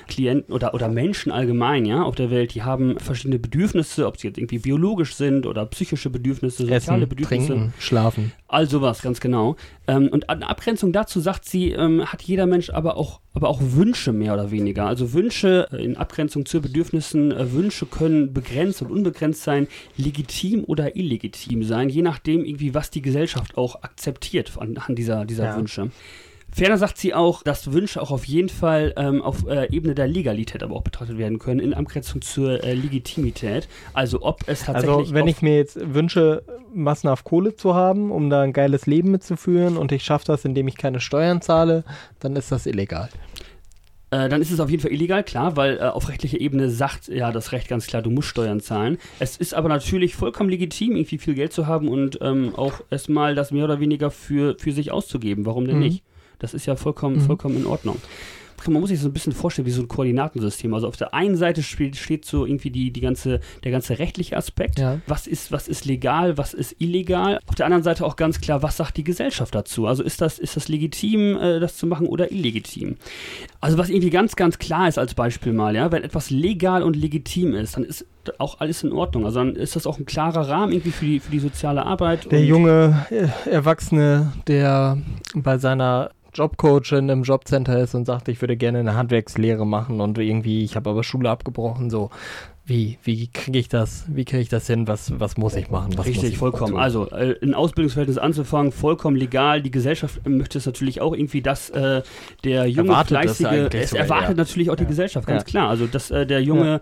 Klienten oder Menschen allgemein, ja, auf der Welt, die haben verschiedene Bedürfnisse, ob sie jetzt irgendwie biologisch sind oder psychische Bedürfnisse, soziale Bedürfnisse. Trinken, schlafen. All sowas, ganz genau. Und in Abgrenzung dazu sagt sie, hat jeder Mensch aber auch Wünsche mehr oder weniger. Also Wünsche in Abgrenzung zu Bedürfnissen, Wünsche können begrenzt und unbegrenzt sein, legitim oder illegitim sein, je nachdem irgendwie, was die Gesellschaft auch akzeptiert an dieser Wünsche. Ferner sagt sie auch, dass Wünsche auch auf jeden Fall auf Ebene der Legalität aber auch betrachtet werden können, in Abgrenzung zur Legitimität. Also ob es tatsächlich... Also wenn ich mir jetzt wünsche, massenhaft Kohle zu haben, um da ein geiles Leben mitzuführen und ich schaffe das, indem ich keine Steuern zahle, dann ist das illegal. Dann ist es auf jeden Fall illegal, klar, weil auf rechtlicher Ebene sagt ja das Recht ganz klar, du musst Steuern zahlen. Es ist aber natürlich vollkommen legitim, irgendwie viel Geld zu haben und auch erstmal das mehr oder weniger für sich auszugeben. Warum denn nicht? Das ist ja vollkommen in Ordnung. Man muss sich so ein bisschen vorstellen wie so ein Koordinatensystem. Also auf der einen Seite steht so irgendwie der ganze rechtliche Aspekt. Ja. Was ist legal, was ist illegal? Auf der anderen Seite auch ganz klar, was sagt die Gesellschaft dazu? Also ist das legitim, das zu machen oder illegitim? Also was irgendwie ganz, ganz klar ist als Beispiel mal, ja, wenn etwas legal und legitim ist, dann ist auch alles in Ordnung. Also dann ist das auch ein klarer Rahmen irgendwie für die soziale Arbeit. Der junge Erwachsene, der bei seiner Jobcoachin im Jobcenter ist und sagt, ich würde gerne eine Handwerkslehre machen und irgendwie, ich habe aber Schule abgebrochen, so. Wie kriege ich das? Wie kriege ich das hin? Was muss ich machen? Richtig, vollkommen. Also ein Ausbildungsverhältnis anzufangen, vollkommen legal. Die Gesellschaft möchte es natürlich auch irgendwie, dass der junge fleißige es erwartet natürlich auch die Gesellschaft, ganz klar. Also dass der junge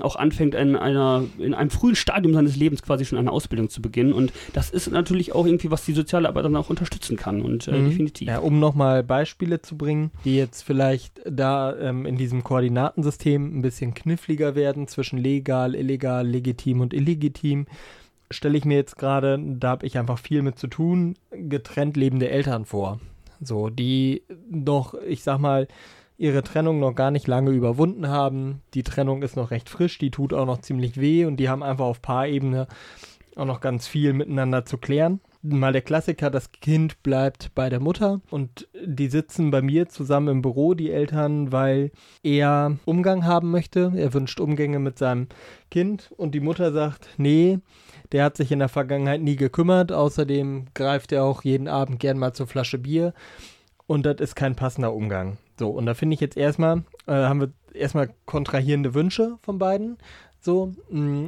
auch anfängt, in einem frühen Stadium seines Lebens quasi schon eine Ausbildung zu beginnen. Und das ist natürlich auch irgendwie, was die soziale Arbeit dann auch unterstützen kann und definitiv. Ja, um nochmal Beispiele zu bringen, die jetzt vielleicht da in diesem Koordinatensystem ein bisschen kniffliger werden zwischen legal, illegal, legitim und illegitim, stelle ich mir jetzt gerade, da habe ich einfach viel mit zu tun, getrennt lebende Eltern vor. So, die doch, ich sag mal, ihre Trennung noch gar nicht lange überwunden haben. Die Trennung ist noch recht frisch, die tut auch noch ziemlich weh und die haben einfach auf Paarebene auch noch ganz viel miteinander zu klären. Mal der Klassiker, das Kind bleibt bei der Mutter und die sitzen bei mir zusammen im Büro, die Eltern, weil er Umgang haben möchte. Er wünscht Umgänge mit seinem Kind und die Mutter sagt, nee, der hat sich in der Vergangenheit nie gekümmert. Außerdem greift er auch jeden Abend gern mal zur Flasche Bier und das ist kein passender Umgang. So, und da finde ich jetzt erstmal, haben wir erstmal kontrahierende Wünsche von beiden. So,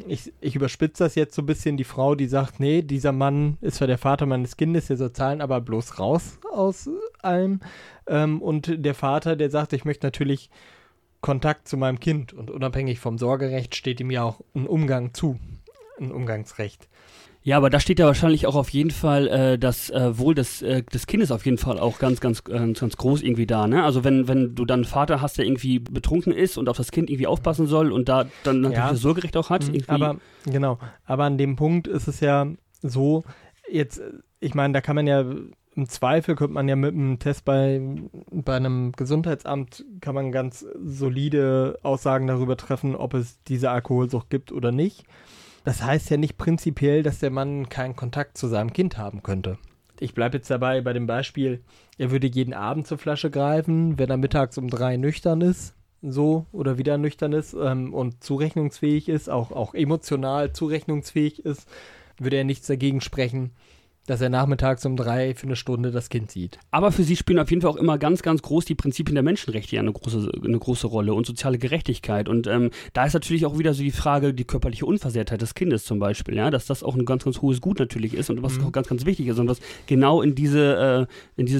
ich überspitze das jetzt so ein bisschen. Die Frau, die sagt, nee, dieser Mann ist zwar der Vater meines Kindes, der soll zahlen, aber bloß raus aus allem. Und der Vater, der sagt, ich möchte natürlich Kontakt zu meinem Kind. Und unabhängig vom Sorgerecht steht ihm ja auch ein Umgang zu, ein Umgangsrecht. Ja, aber da steht ja wahrscheinlich auch auf jeden Fall das Wohl des Kindes auf jeden Fall auch ganz groß irgendwie da, ne? Also wenn du dann einen Vater hast, der irgendwie betrunken ist und auf das Kind irgendwie aufpassen soll und da dann natürlich das Sorgerecht auch hat. Aber an dem Punkt ist es ja so, jetzt, ich meine, da kann man ja im Zweifel, könnte man ja mit einem Test bei einem Gesundheitsamt, kann man ganz solide Aussagen darüber treffen, ob es diese Alkoholsucht gibt oder nicht. Das heißt ja nicht prinzipiell, dass der Mann keinen Kontakt zu seinem Kind haben könnte. Ich bleibe jetzt dabei bei dem Beispiel, er würde jeden Abend zur Flasche greifen, wenn er mittags um 3 nüchtern ist, so, oder wieder nüchtern ist und zurechnungsfähig ist, auch emotional zurechnungsfähig ist, würde er nichts dagegen sprechen, dass er nachmittags um 3 für eine Stunde das Kind sieht. Aber für sie spielen auf jeden Fall auch immer ganz, ganz groß die Prinzipien der Menschenrechte eine große Rolle und soziale Gerechtigkeit. Und da ist natürlich auch wieder so die Frage, die körperliche Unversehrtheit des Kindes zum Beispiel, ja, dass das auch ein ganz, ganz hohes Gut natürlich ist und was auch ganz, ganz wichtig ist und was genau in dieses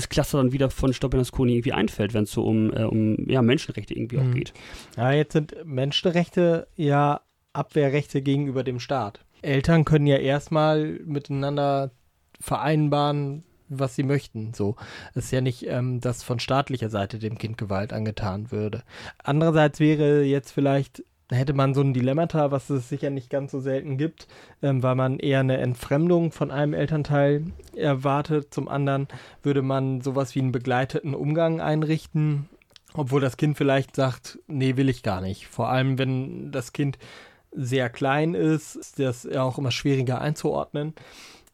Cluster dann wieder von Staub-Bernasconi irgendwie einfällt, wenn es so um Menschenrechte irgendwie auch geht. Ja, jetzt sind Menschenrechte ja Abwehrrechte gegenüber dem Staat. Eltern können ja erstmal miteinander vereinbaren, was sie möchten. So, es ist ja nicht, dass von staatlicher Seite dem Kind Gewalt angetan würde. Andererseits wäre jetzt vielleicht, hätte man so ein Dilemmata, was es sicher nicht ganz so selten gibt, weil man eher eine Entfremdung von einem Elternteil erwartet. Zum anderen würde man sowas wie einen begleiteten Umgang einrichten, obwohl das Kind vielleicht sagt, nee, will ich gar nicht. Vor allem, wenn das Kind sehr klein ist, ist das ja auch immer schwieriger einzuordnen.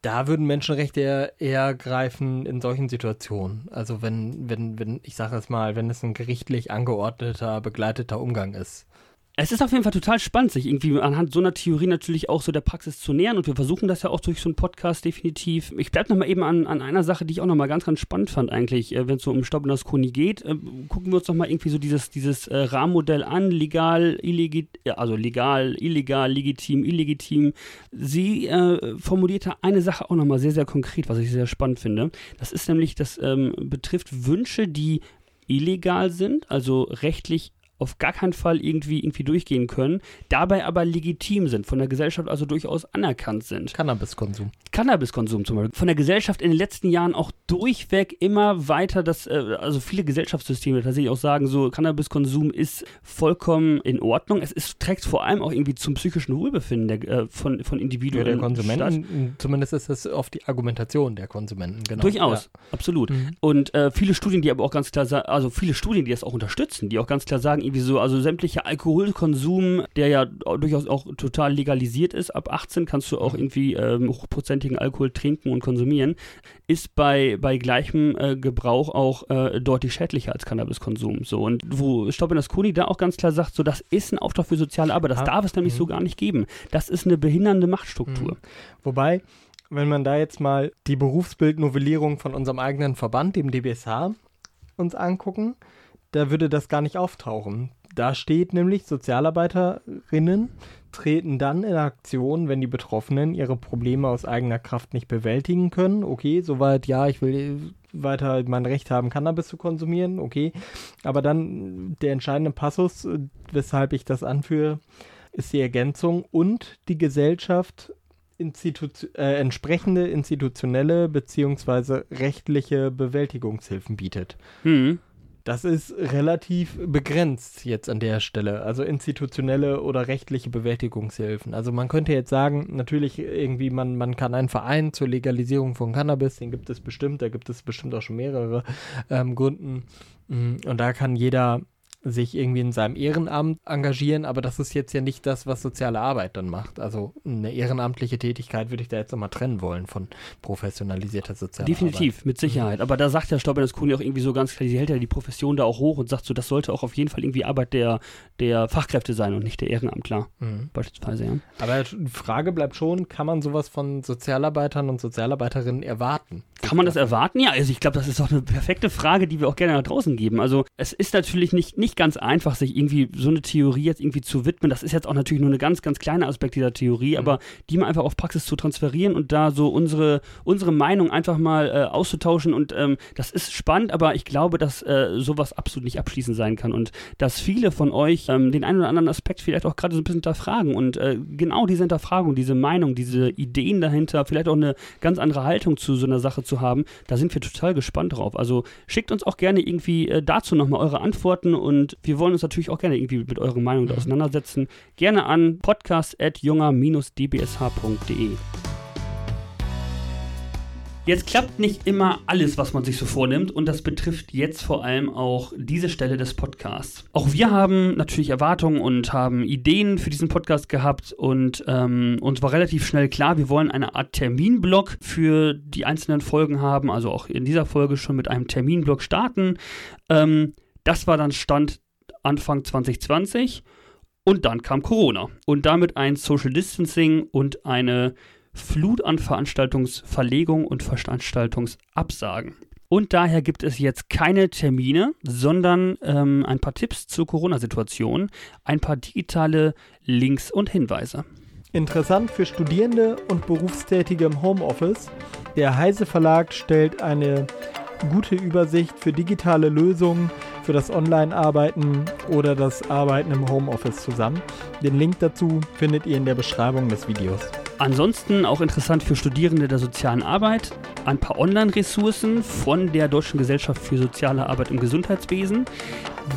Da würden Menschenrechte eher greifen in solchen Situationen. Also wenn ich sage es mal, wenn es ein gerichtlich angeordneter, begleiteter Umgang ist. Es ist auf jeden Fall total spannend, sich irgendwie anhand so einer Theorie natürlich auch so der Praxis zu nähern und wir versuchen das ja auch durch so einen Podcast definitiv. Ich bleibe nochmal eben an einer Sache, die ich auch nochmal ganz, ganz spannend fand eigentlich, wenn es so um Staub-Bernasconi geht. Gucken wir uns nochmal irgendwie so dieses Rahmenmodell an, legal, illegal, legitim, illegitim. Sie formulierte eine Sache auch nochmal sehr, sehr konkret, was ich sehr spannend finde. Das ist nämlich, das betrifft Wünsche, die illegal sind, also rechtlich auf gar keinen Fall irgendwie durchgehen können, dabei aber legitim sind, von der Gesellschaft also durchaus anerkannt sind. Cannabiskonsum zum Beispiel. Von der Gesellschaft in den letzten Jahren auch durchweg immer weiter, also viele Gesellschaftssysteme tatsächlich auch sagen, so Cannabiskonsum ist vollkommen in Ordnung. Es trägt vor allem auch irgendwie zum psychischen Wohlbefinden von Individuen. Ja, der Konsumenten, zumindest ist das oft die Argumentation der Konsumenten, genau. Durchaus, ja. Absolut. Mhm. Und viele Studien, die aber auch ganz klar sagen, also viele Studien, die das auch unterstützen, die auch ganz klar sagen, so, also sämtlicher Alkoholkonsum, der ja durchaus auch total legalisiert ist, ab 18 kannst du auch irgendwie hochprozentigen Alkohol trinken und konsumieren, ist bei gleichem Gebrauch auch deutlich schädlicher als Cannabiskonsum. So. Und wo Staub-Bernasconi da auch ganz klar sagt, so, das ist ein Auftrag für soziale Arbeit, das darf es nämlich so gar nicht geben. Das ist eine behindernde Machtstruktur. Wobei, wenn man da jetzt mal die Berufsbildnovellierung von unserem eigenen Verband, dem DBSH, uns angucken, da würde das gar nicht auftauchen. Da steht nämlich, Sozialarbeiterinnen treten dann in Aktion, wenn die Betroffenen ihre Probleme aus eigener Kraft nicht bewältigen können. Okay, soweit, ja, ich will weiter mein Recht haben, Cannabis zu konsumieren. Okay, aber dann der entscheidende Passus, weshalb ich das anführe, ist die Ergänzung und die Gesellschaft entsprechende institutionelle bzw. rechtliche Bewältigungshilfen bietet. Mhm. Das ist relativ begrenzt jetzt an der Stelle, also institutionelle oder rechtliche Bewältigungshilfen. Also man könnte jetzt sagen, natürlich irgendwie, man kann einen Verein zur Legalisierung von Cannabis, den gibt es bestimmt, da gibt es bestimmt auch schon mehrere Gründen. Und da kann jeder sich irgendwie in seinem Ehrenamt engagieren, aber das ist jetzt ja nicht das, was soziale Arbeit dann macht. Also eine ehrenamtliche Tätigkeit würde ich da jetzt nochmal trennen wollen von professionalisierter Sozialarbeit. Definitiv, mit Sicherheit. Mhm. Aber da sagt ja Staub-Bernasconi auch irgendwie so ganz klar, sie hält ja die Profession da auch hoch und sagt so, das sollte auch auf jeden Fall irgendwie Arbeit der Fachkräfte sein und nicht der Ehrenamtler, beispielsweise. Ja. Aber die Frage bleibt schon, kann man sowas von Sozialarbeitern und Sozialarbeiterinnen erwarten? Kann man das erwarten? Ja, also ich glaube, das ist doch eine perfekte Frage, die wir auch gerne nach draußen geben. Also es ist natürlich nicht ganz einfach, sich irgendwie so eine Theorie jetzt irgendwie zu widmen. Das ist jetzt auch natürlich nur eine ganz, ganz kleine Aspekt dieser Theorie, aber die mal einfach auf Praxis zu transferieren und da so unsere Meinung einfach mal auszutauschen und das ist spannend, aber ich glaube, dass sowas absolut nicht abschließend sein kann und dass viele von euch den einen oder anderen Aspekt vielleicht auch gerade so ein bisschen hinterfragen und genau diese Hinterfragung, diese Meinung, diese Ideen dahinter, vielleicht auch eine ganz andere Haltung zu so einer Sache zu haben, da sind wir total gespannt drauf. Also schickt uns auch gerne irgendwie dazu nochmal eure Antworten und wir wollen uns natürlich auch gerne irgendwie mit eurer Meinung da auseinandersetzen. Gerne an podcast@junger-dbsh.de. Jetzt klappt nicht immer alles, was man sich so vornimmt und das betrifft jetzt vor allem auch diese Stelle des Podcasts. Auch wir haben natürlich Erwartungen und haben Ideen für diesen Podcast gehabt und uns war relativ schnell klar, wir wollen eine Art Terminblock für die einzelnen Folgen haben, also auch in dieser Folge schon mit einem Terminblock starten. Das war dann Stand Anfang 2020 und dann kam Corona und damit ein Social Distancing und eine Flut an Veranstaltungsverlegungen und Veranstaltungsabsagen. Und daher gibt es jetzt keine Termine, sondern ein paar Tipps zur Corona-Situation, ein paar digitale Links und Hinweise. Interessant für Studierende und Berufstätige im Homeoffice. Der Heise Verlag stellt eine gute Übersicht für digitale Lösungen, für das Online-Arbeiten oder das Arbeiten im Homeoffice zusammen. Den Link dazu findet ihr in der Beschreibung des Videos. Ansonsten auch interessant für Studierende der sozialen Arbeit, ein paar Online-Ressourcen von der Deutschen Gesellschaft für Soziale Arbeit im Gesundheitswesen,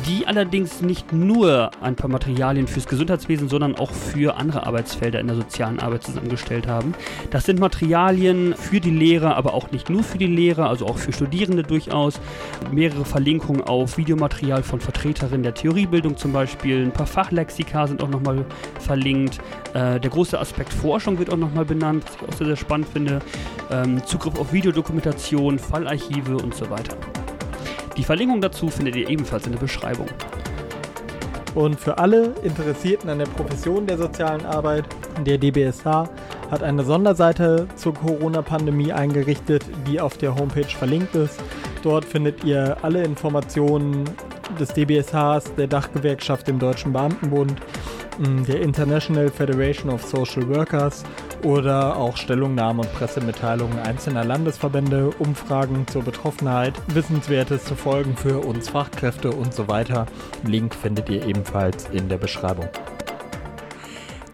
die allerdings nicht nur ein paar Materialien fürs Gesundheitswesen, sondern auch für andere Arbeitsfelder in der sozialen Arbeit zusammengestellt haben. Das sind Materialien für die Lehrer, aber auch nicht nur für die Lehrer, also auch für Studierende durchaus. Mehrere Verlinkungen auf Videomaterial von Vertreterinnen der Theoriebildung zum Beispiel, ein paar Fachlexika sind auch nochmal verlinkt. Der große Aspekt Forschung wird auch nochmal benannt, was ich auch sehr, sehr spannend finde. Zugriff auf Videodokumentation, Fallarchive und so weiter. Die Verlinkung dazu findet ihr ebenfalls in der Beschreibung. Und für alle Interessierten an der Profession der sozialen Arbeit, der DBSH hat eine Sonderseite zur Corona-Pandemie eingerichtet, die auf der Homepage verlinkt ist. Dort findet ihr alle Informationen des DBSHs, der Dachgewerkschaft im Deutschen Beamtenbund, der International Federation of Social Workers oder auch Stellungnahmen und Pressemitteilungen einzelner Landesverbände, Umfragen zur Betroffenheit, Wissenswertes zu Folgen für uns Fachkräfte und so weiter. Link findet ihr ebenfalls in der Beschreibung.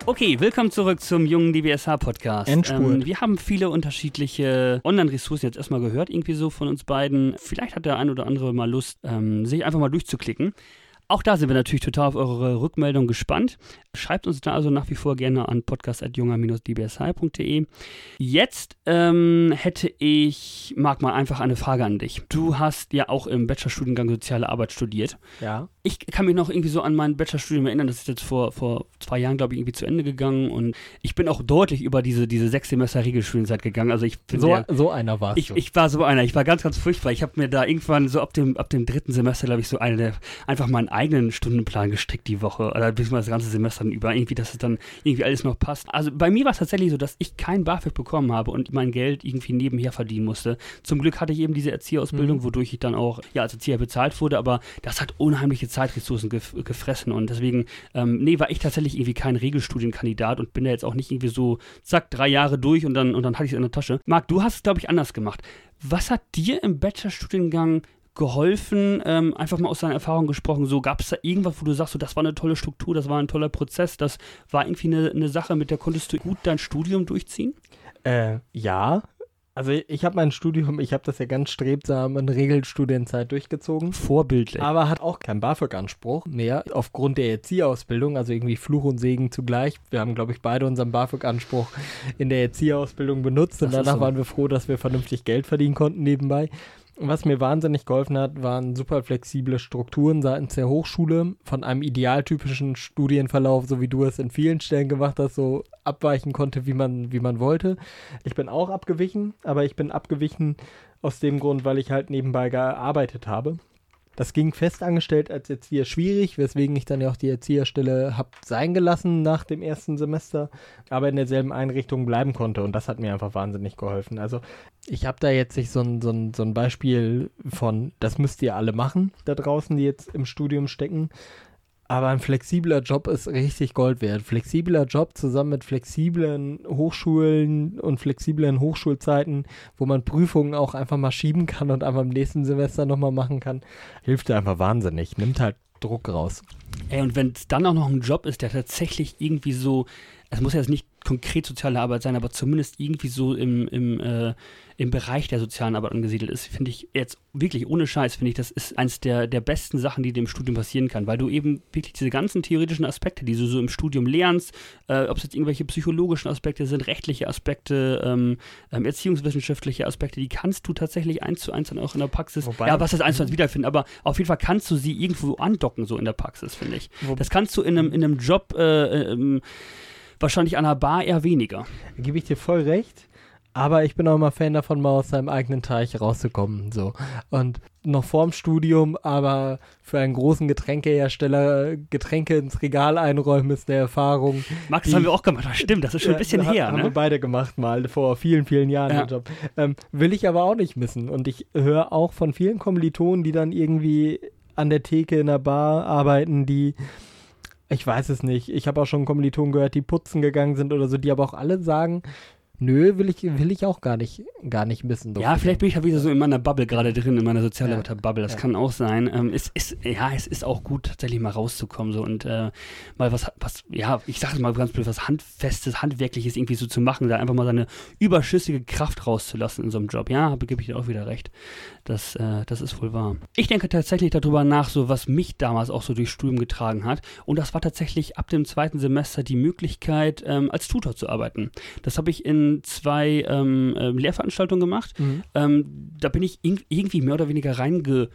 Okay, willkommen zurück zum jungen DBSH-Podcast. Endspurt. Wir haben viele unterschiedliche Online-Ressourcen jetzt erstmal gehört, irgendwie so von uns beiden. Vielleicht hat der ein oder andere mal Lust, sich einfach mal durchzuklicken. Auch da sind wir natürlich total auf eure Rückmeldung gespannt. Schreibt uns da also nach wie vor gerne an podcast@junger-dbsh.de. Jetzt hätte ich, Marc, mal einfach eine Frage an dich. Du hast ja auch im Bachelorstudiengang Soziale Arbeit studiert. Ja. Ich kann mich noch irgendwie so an mein Bachelorstudium erinnern. Das ist jetzt vor 2 Jahren, glaube ich, irgendwie zu Ende gegangen. Und ich bin auch deutlich über diese 6-Semester-Regelstudienzeit gegangen. Also ich bin so einer warst du. Ich war so einer. Ich war ganz, ganz furchtbar. Ich habe mir da irgendwann so ab dem 3. Semester, glaube ich, so einfach mal einen eigenen Stundenplan gestrickt die Woche oder beziehungsweise das ganze Semester über, irgendwie, dass es dann irgendwie alles noch passt. Also bei mir war es tatsächlich so, dass ich kein BAföG bekommen habe und mein Geld irgendwie nebenher verdienen musste. Zum Glück hatte ich eben diese Erzieherausbildung, wodurch ich dann auch als Erzieher bezahlt wurde, aber das hat unheimliche Zeitressourcen gefressen und deswegen, war ich tatsächlich irgendwie kein Regelstudienkandidat und bin da jetzt auch nicht irgendwie so, zack, 3 Jahre durch und dann hatte ich es in der Tasche. Marc, du hast es, glaube ich, anders gemacht. Was hat dir im Bachelorstudiengang geholfen, einfach mal aus deiner Erfahrung gesprochen, so gab es da irgendwas, wo du sagst, so, das war eine tolle Struktur, das war ein toller Prozess, das war irgendwie eine Sache, mit der konntest du gut dein Studium durchziehen? Ja, also ich habe das ja ganz strebsam in Regelstudienzeit durchgezogen. Vorbildlich. Aber hat auch keinen BAföG-Anspruch mehr, aufgrund der Erzieherausbildung, also irgendwie Fluch und Segen zugleich. Wir haben, glaube ich, beide unseren BAföG-Anspruch in der Erzieherausbildung benutzt und danach waren wir froh, dass wir vernünftig Geld verdienen konnten nebenbei. Was mir wahnsinnig geholfen hat, waren super flexible Strukturen seitens der Hochschule, von einem idealtypischen Studienverlauf, so wie du es in vielen Stellen gemacht hast, so abweichen konnte, wie man wollte. Ich bin auch abgewichen, aber ich bin abgewichen aus dem Grund, weil ich halt nebenbei gearbeitet habe. Das ging festangestellt als Erzieher schwierig, weswegen ich dann ja auch die Erzieherstelle habe sein gelassen nach dem ersten Semester, aber in derselben Einrichtung bleiben konnte und das hat mir einfach wahnsinnig geholfen. Also ich habe da jetzt nicht so ein Beispiel von, das müsst ihr alle machen, da draußen, die jetzt im Studium stecken, aber ein flexibler Job ist richtig Gold wert. Flexibler Job zusammen mit flexiblen Hochschulen und flexiblen Hochschulzeiten, wo man Prüfungen auch einfach mal schieben kann und einfach im nächsten Semester nochmal machen kann, hilft dir einfach wahnsinnig, nimmt halt Druck raus. Ey, und wenn es dann auch noch ein Job ist, der tatsächlich irgendwie so, es muss ja jetzt nicht konkret soziale Arbeit sein, aber zumindest irgendwie so im Bereich der sozialen Arbeit angesiedelt ist, finde ich jetzt wirklich ohne Scheiß, das ist eins der besten Sachen, die dem Studium passieren kann, weil du eben wirklich diese ganzen theoretischen Aspekte, die du so im Studium lernst, ob es jetzt irgendwelche psychologischen Aspekte sind, rechtliche Aspekte, erziehungswissenschaftliche Aspekte, die kannst du tatsächlich 1:1 dann auch in der Praxis, was das 1:1 wiederfinden, aber auf jeden Fall kannst du sie irgendwo andocken, so in der Praxis, finde ich. Das kannst du in einem Job, wahrscheinlich an einer Bar eher weniger. Da gebe ich dir voll recht, aber ich bin auch immer Fan davon, mal aus seinem eigenen Teich rauszukommen. So. Und noch vorm Studium, aber für einen großen Getränkehersteller Getränke ins Regal einräumen ist eine Erfahrung. Max, das haben wir auch gemacht, das stimmt, das ist schon ein bisschen her. Haben wir beide gemacht mal, vor vielen, vielen Jahren den Job. Will ich aber auch nicht missen. Und ich höre auch von vielen Kommilitonen, die dann irgendwie an der Theke in der Bar arbeiten, die... Ich weiß es nicht. Ich habe auch schon Kommilitonen gehört, die putzen gegangen sind oder so, die aber auch alle sagen, nö, will ich auch gar nicht missen. Ja, vielleicht bin ich ja wieder so in meiner Bubble gerade drin, in meiner Sozialarbeiter-Bubble. Das kann auch sein. Es ist auch gut, tatsächlich mal rauszukommen so und mal was, ich sage es mal ganz blöd, was Handfestes, Handwerkliches irgendwie so zu machen, da einfach mal seine überschüssige Kraft rauszulassen in so einem Job. Ja, gebe ich dir auch wieder recht. Das ist wohl wahr. Ich denke tatsächlich darüber nach, so was mich damals auch so durchs Studium getragen hat. Und das war tatsächlich ab dem 2. Semester die Möglichkeit, als Tutor zu arbeiten. Das habe ich in 2 Lehrveranstaltungen gemacht. Mhm. Da bin ich irgendwie mehr oder weniger reingerutscht,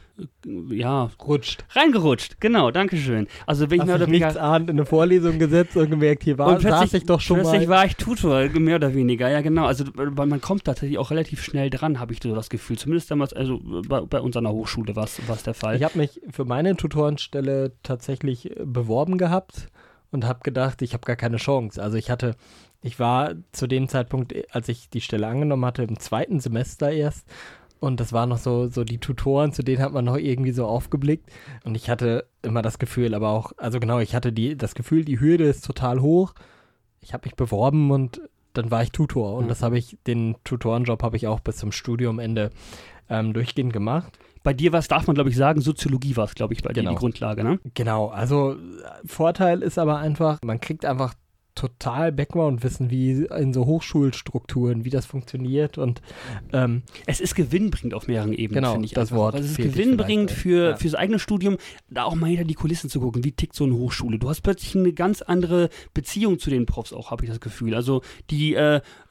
genau, danke schön. Also bin ich mehr oder weniger... nichts ahnt in eine Vorlesung gesetzt und gemerkt, hier saß ich doch schon mal. Plötzlich war ich Tutor, mehr oder weniger, ja genau. Also man kommt tatsächlich auch relativ schnell dran, habe ich so das Gefühl. Zumindest damals, also bei uns an der Hochschule war es der Fall. Ich habe mich für meine Tutorenstelle tatsächlich beworben gehabt und habe gedacht, ich habe gar keine Chance. Also ich war zu dem Zeitpunkt, als ich die Stelle angenommen hatte, im 2. Semester erst. Und das waren noch so die Tutoren, zu denen hat man noch irgendwie so aufgeblickt. Und ich hatte immer das Gefühl, aber auch, also genau, ich hatte das Gefühl, die Hürde ist total hoch. Ich habe mich beworben und dann war ich Tutor. Und den Tutorenjob habe ich auch bis zum Studiumende durchgehend gemacht. Bei dir darf man glaube ich sagen, Soziologie war es, glaube ich, bei dir die Grundlage, ne? Genau, also Vorteil ist aber einfach, man kriegt einfach total Background-Wissen, wie in so Hochschulstrukturen, wie das funktioniert und es ist gewinnbringend auf mehreren Ebenen, genau, finde ich. Das Wort. Also es ist gewinnbringend fürs eigene Studium, da auch mal hinter die Kulissen zu gucken, wie tickt so eine Hochschule. Du hast plötzlich eine ganz andere Beziehung zu den Profs auch, habe ich das Gefühl. Also die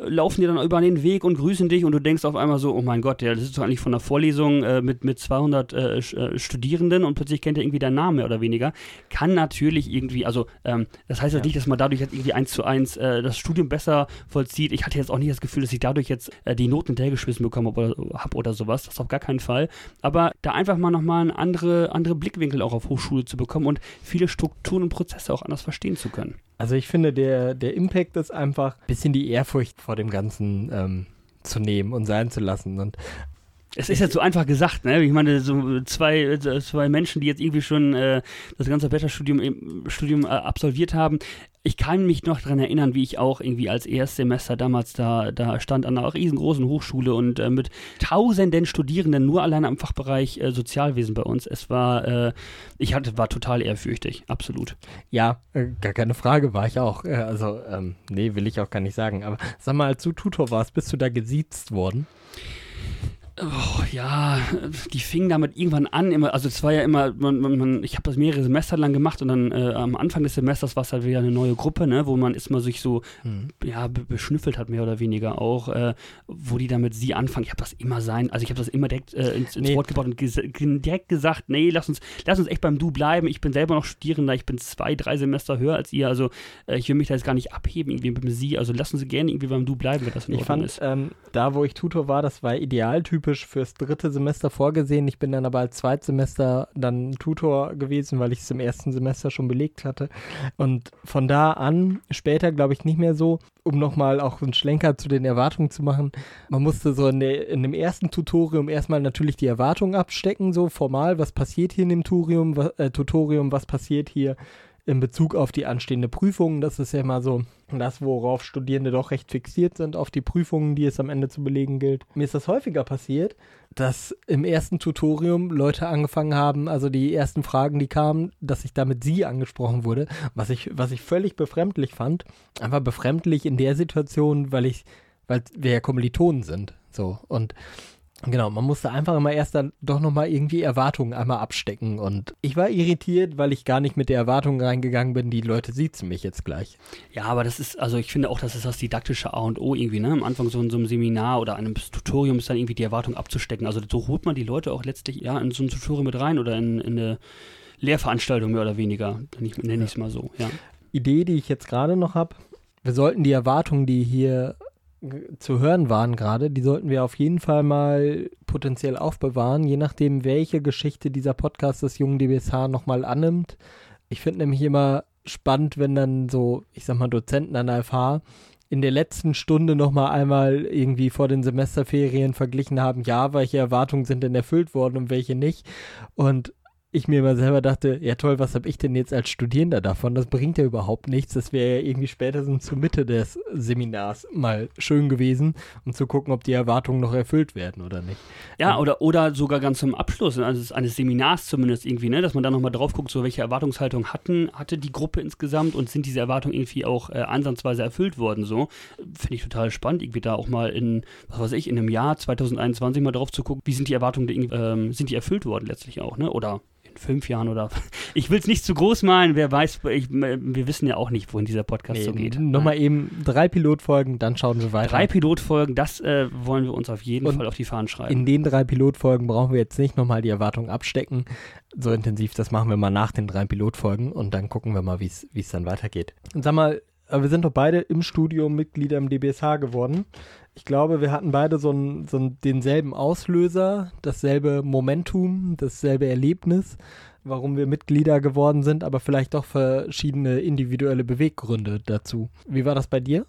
laufen dir dann über den Weg und grüßen dich und du denkst auf einmal so, oh mein Gott, der sitzt doch eigentlich von einer Vorlesung mit 200 Studierenden und plötzlich kennt er irgendwie deinen Namen mehr oder weniger. Kann natürlich irgendwie, also das heißt ja nicht, dass man dadurch jetzt irgendwie sich 1:1 das Studium besser vollzieht. Ich hatte jetzt auch nicht das Gefühl, dass ich dadurch jetzt die Noten hinterhergeschmissen bekommen habe oder sowas. Das auf gar keinen Fall. Aber da einfach mal nochmal einen andere Blickwinkel auch auf Hochschule zu bekommen und viele Strukturen und Prozesse auch anders verstehen zu können. Also ich finde, der Impact ist einfach ein bisschen die Ehrfurcht vor dem Ganzen zu nehmen und sein zu lassen. Und es ist jetzt so einfach gesagt, ne? Ich meine, so zwei Menschen, die jetzt irgendwie schon das ganze Bachelorstudium absolviert haben. Ich kann mich noch daran erinnern, wie ich auch irgendwie als Erstsemester damals da stand an einer riesengroßen Hochschule und mit tausenden Studierenden nur alleine am Fachbereich Sozialwesen bei uns. Es war, war total ehrfürchtig, absolut. Ja, gar keine Frage, war ich auch. Nee, will ich auch gar nicht sagen. Aber sag mal, als du Tutor warst, bist du da gesiezt worden? Oh ja, die fingen damit irgendwann an, ich habe das mehrere Semester lang gemacht und dann am Anfang des Semesters war es halt wieder eine neue Gruppe, ne, wo man erstmal sich so beschnüffelt hat, mehr oder weniger auch, wo die damit sie anfangen. Ich habe das immer direkt ins Wort gebaut und direkt gesagt, nee, lass uns echt beim Du bleiben, ich bin selber noch Studierender, ich bin 2-3 Semester höher als ihr, also ich will mich da jetzt gar nicht abheben irgendwie mit dem Sie, also lass uns gerne irgendwie beim Du bleiben, wenn das in Ordnung ist. Ich fand, da wo ich Tutor war, das war idealtypisch fürs 3. Semester vorgesehen. Ich bin dann aber als Zweitsemester dann Tutor gewesen, weil ich es im 1. Semester schon belegt hatte. Und von da an, später glaube ich nicht mehr so, um nochmal auch einen Schlenker zu den Erwartungen zu machen, man musste so in dem ersten Tutorium erstmal natürlich die Erwartungen abstecken, so formal, was passiert hier in dem Tutorium, was passiert hier in Bezug auf die anstehende Prüfung. Das ist ja immer so das, worauf Studierende doch recht fixiert sind, auf die Prüfungen, die es am Ende zu belegen gilt. Mir ist das häufiger passiert, dass im ersten Tutorium Leute angefangen haben, also die ersten Fragen, die kamen, dass ich damit sie angesprochen wurde, was ich völlig befremdlich fand. Einfach befremdlich in der Situation, weil wir ja Kommilitonen sind. So, und genau, man musste einfach immer erst dann doch nochmal irgendwie Erwartungen einmal abstecken und ich war irritiert, weil ich gar nicht mit der Erwartung reingegangen bin, die Leute siezen mich jetzt gleich. Ja, aber das ist, also ich finde auch, das ist das didaktische A und O irgendwie, ne, am Anfang so in so einem Seminar oder einem Tutorium ist dann irgendwie die Erwartung abzustecken, also so holt man die Leute auch letztlich ja in so ein Tutorium mit rein oder in eine Lehrveranstaltung mehr oder weniger, nenne ich es mal so, ja. Idee, die ich jetzt gerade noch habe, wir sollten die Erwartungen, die hier zu hören waren gerade, die sollten wir auf jeden Fall mal potenziell aufbewahren, je nachdem, welche Geschichte dieser Podcast des Jungen DBSH nochmal annimmt. Ich finde nämlich immer spannend, wenn dann so, ich sag mal, Dozenten an der FH in der letzten Stunde nochmal einmal irgendwie vor den Semesterferien verglichen haben, ja, welche Erwartungen sind denn erfüllt worden und welche nicht. Und ich mir immer selber dachte, ja toll, was habe ich denn jetzt als Studierender davon? Das bringt ja überhaupt nichts. Das wäre ja irgendwie spätestens zur Mitte des Seminars mal schön gewesen, um zu gucken, ob die Erwartungen noch erfüllt werden oder nicht. Ja, oder sogar ganz zum Abschluss, also eines Seminars zumindest irgendwie, ne, dass man da nochmal drauf guckt, so welche Erwartungshaltung hatte die Gruppe insgesamt und sind diese Erwartungen irgendwie auch ansatzweise erfüllt worden, so. Finde ich total spannend, irgendwie da auch mal in einem Jahr 2021 mal drauf zu gucken, wie sind die Erwartungen, sind die erfüllt worden letztlich auch, ne, oder 5 Jahren oder. Ich will es nicht zu groß malen, wer weiß, wir wissen ja auch nicht, wohin dieser Podcast so geht. Nochmal eben 3 Pilotfolgen, dann schauen wir weiter. 3 Pilotfolgen, das wollen wir uns auf jeden Fall auf die Fahnen schreiben. In den 3 Pilotfolgen brauchen wir jetzt nicht nochmal die Erwartungen abstecken. So intensiv, das machen wir mal nach den 3 Pilotfolgen und dann gucken wir mal, wie es dann weitergeht. Und sag mal, wir sind doch beide im Studium Mitglieder im DBSH geworden. Ich glaube, wir hatten beide denselben Auslöser, dasselbe Momentum, dasselbe Erlebnis, warum wir Mitglieder geworden sind, aber vielleicht doch verschiedene individuelle Beweggründe dazu. Wie war das bei dir?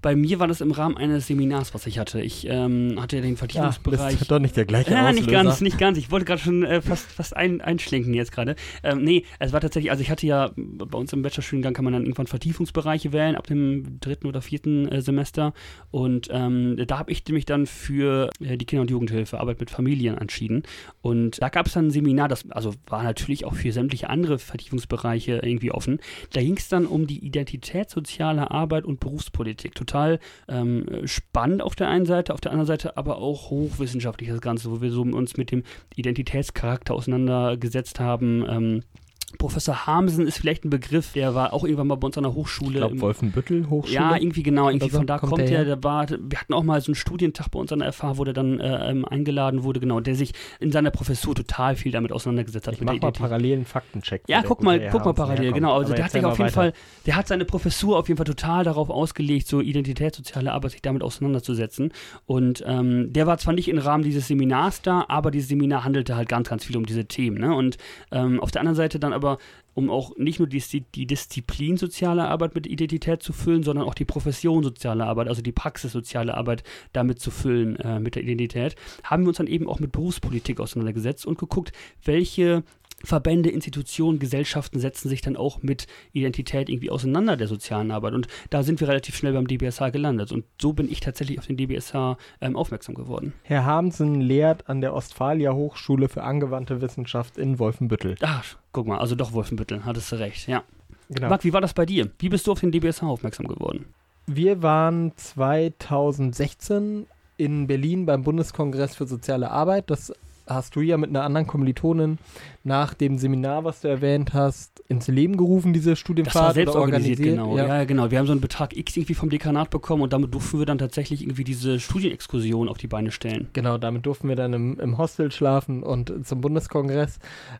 Bei mir war das im Rahmen eines Seminars, was ich hatte. Ich hatte ja den Vertiefungsbereich. Ja, ist doch nicht der gleiche Auslöser. Nicht ganz. Ich wollte gerade schon fast einschlenken jetzt gerade. Nee, es war tatsächlich, also ich hatte ja, bei uns im Bachelorstudiengang kann man dann irgendwann Vertiefungsbereiche wählen, ab dem 3. oder 4. Semester. Und da habe ich mich dann für die Kinder- und Jugendhilfe, Arbeit mit Familien entschieden. Und da gab es dann ein Seminar, das also war natürlich auch für sämtliche andere Vertiefungsbereiche irgendwie offen. Da ging es dann um die Identität sozialer Arbeit und Berufspolitik. Total spannend auf der einen Seite, auf der anderen Seite aber auch hochwissenschaftlich das Ganze, wo wir so uns mit dem Identitätscharakter auseinandergesetzt haben, Professor Harmsen ist vielleicht ein Begriff, der war auch irgendwann mal bei uns an der Hochschule. Ich glaube, Wolfenbüttel Hochschule. Ja, irgendwie genau, irgendwie so von da kommt der. Wir hatten auch mal so einen Studientag bei uns an der FH, wo der dann eingeladen wurde, genau, der sich in seiner Professur total viel damit auseinandergesetzt hat. Ich mache mal parallel einen Faktencheck. Ja, guck mal parallel, genau. Also der hat sich auf jeden Fall, der hat seine Professur auf jeden Fall total darauf ausgelegt, so Identität, soziale Arbeit, sich damit auseinanderzusetzen. Und der war zwar nicht im Rahmen dieses Seminars da, aber dieses Seminar handelte halt ganz, ganz viel um diese Themen. Ne? Und auf der anderen Seite dann aber um auch nicht nur die Disziplin soziale Arbeit mit Identität zu füllen, sondern auch die Profession soziale Arbeit, also die Praxis soziale Arbeit damit zu füllen, mit der Identität, haben wir uns dann eben auch mit Berufspolitik auseinandergesetzt und geguckt, welche Verbände, Institutionen, Gesellschaften setzen sich dann auch mit Identität irgendwie auseinander der sozialen Arbeit. Und da sind wir relativ schnell beim DBSH gelandet. Und so bin ich tatsächlich auf den DBSH aufmerksam geworden. Herr Harmsen lehrt an der Ostfalia Hochschule für angewandte Wissenschaft in Wolfenbüttel. Ach, guck mal, also doch Wolfenbüttel, hattest du recht, ja. Genau. Marc, wie war das bei dir? Wie bist du auf den DBSH aufmerksam geworden? Wir waren 2016 in Berlin beim Bundeskongress für soziale Arbeit. Das hast du ja mit einer anderen Kommilitonin nach dem Seminar, was du erwähnt hast, ins Leben gerufen, diese Studienfahrt? Das war selbst organisiert, genau. Ja, genau. Wir haben so einen Betrag X irgendwie vom Dekanat bekommen und damit durften wir dann tatsächlich irgendwie diese Studienexkursion auf die Beine stellen. Genau, damit durften wir dann im Hostel schlafen und zum Bundeskongress.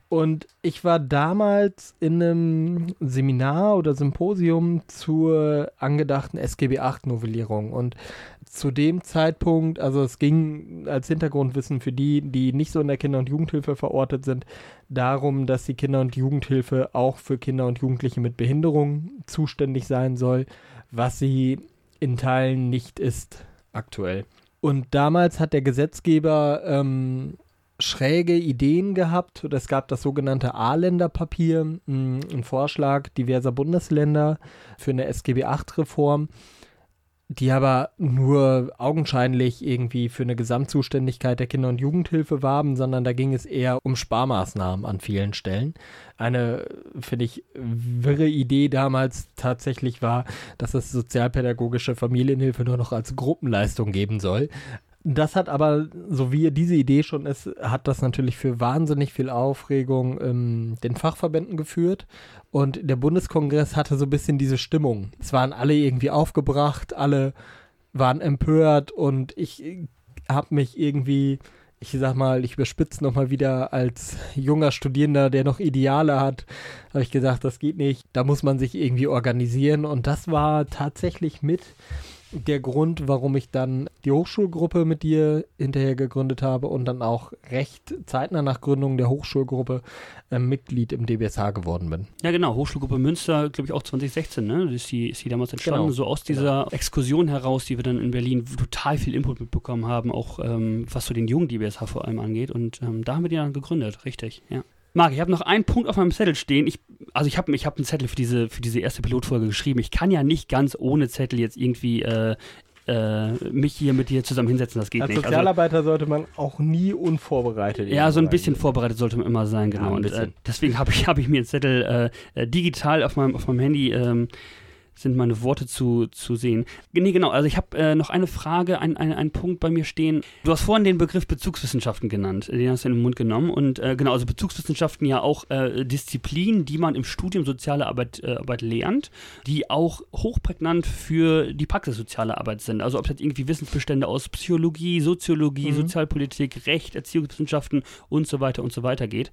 Und ich war damals in einem Seminar oder Symposium zur angedachten SGB VIII-Novellierung. Und zu dem Zeitpunkt, also es ging als Hintergrundwissen für die, die nicht so in der Kinder- und Jugendhilfe verortet sind, darum, dass die Kinder- und Jugendhilfe auch für Kinder und Jugendliche mit Behinderung zuständig sein soll, was sie in Teilen nicht ist aktuell. Und damals hat der Gesetzgeber schräge Ideen gehabt. Es gab das sogenannte A-Länder-Papier, ein Vorschlag diverser Bundesländer für eine SGB-VIII-Reform, die aber nur augenscheinlich irgendwie für eine Gesamtzuständigkeit der Kinder- und Jugendhilfe warben, sondern da ging es eher um Sparmaßnahmen an vielen Stellen. Eine, finde ich, wirre Idee damals tatsächlich war, dass es sozialpädagogische Familienhilfe nur noch als Gruppenleistung geben soll. Das hat aber, so wie diese Idee schon ist, hat das natürlich für wahnsinnig viel Aufregung in den Fachverbänden geführt. Und der Bundeskongress hatte so ein bisschen diese Stimmung. Es waren alle irgendwie aufgebracht, alle waren empört und ich habe mich irgendwie, ich sag mal, ich überspitze nochmal wieder als junger Studierender, der noch Ideale hat, habe ich gesagt, das geht nicht, da muss man sich irgendwie organisieren. Und das war tatsächlich mit der Grund, warum ich dann die Hochschulgruppe mit dir hinterher gegründet habe und dann auch recht zeitnah nach Gründung der Hochschulgruppe Mitglied im DBSH geworden bin. Ja genau, Hochschulgruppe Münster, glaube ich auch 2016, ne? Ist die damals entstanden, genau. So aus dieser Exkursion heraus, die wir dann in Berlin total viel Input mitbekommen haben, auch was so den jungen DBSH vor allem angeht und da haben wir die dann gegründet, richtig, ja. Marc, ich habe noch einen Punkt auf meinem Zettel stehen. Ich habe einen Zettel für diese erste Pilotfolge geschrieben. Ich kann ja nicht ganz ohne Zettel jetzt irgendwie mich hier mit dir zusammen hinsetzen. Das geht nicht. Als Sozialarbeiter sollte man auch nie unvorbereitet. Ja, so ein bisschen vorbereitet sollte man immer sein, genau. Ja, und deswegen habe ich mir einen Zettel digital auf meinem Handy sind meine Worte zu sehen. Nee, genau, also ich habe noch eine Frage, einen Punkt bei mir stehen. Du hast vorhin den Begriff Bezugswissenschaften genannt, den hast du in den Mund genommen. Und genau, also Bezugswissenschaften ja auch Disziplinen, die man im Studium soziale Arbeit lernt, die auch hochprägnant für die Praxis soziale Arbeit sind. Also ob das irgendwie Wissensbestände aus Psychologie, Soziologie, Sozialpolitik, Recht, Erziehungswissenschaften und so weiter geht.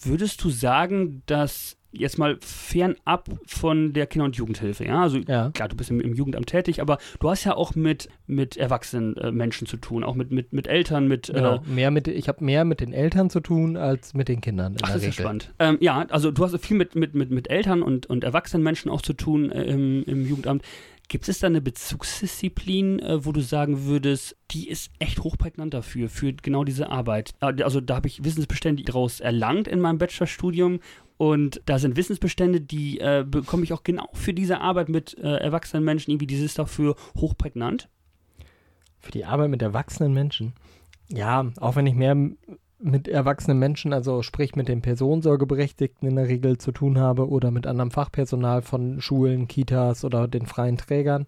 Würdest du sagen, dass jetzt mal fernab von der Kinder- und Jugendhilfe, ja? Also ja. Klar, du bist im Jugendamt tätig, aber du hast ja auch mit erwachsenen Menschen zu tun, auch mit Eltern, mit... Genau, ich habe mehr mit den Eltern zu tun, als mit den Kindern in der Regel. Das ist spannend. Ja, also du hast viel mit Eltern und erwachsenen Menschen auch zu tun im Jugendamt. Gibt es da eine Bezugsdisziplin, wo du sagen würdest, die ist echt hochprägnant dafür, für genau diese Arbeit? Also da habe ich Wissensbestände daraus erlangt in meinem Bachelorstudium und da sind Wissensbestände, die bekomme ich auch genau für diese Arbeit mit erwachsenen Menschen, irgendwie dieses dafür hochprägnant. Für die Arbeit mit erwachsenen Menschen? Ja, auch wenn ich mehr mit erwachsenen Menschen, also sprich mit den Personensorgeberechtigten in der Regel zu tun habe oder mit anderem Fachpersonal von Schulen, Kitas oder den freien Trägern.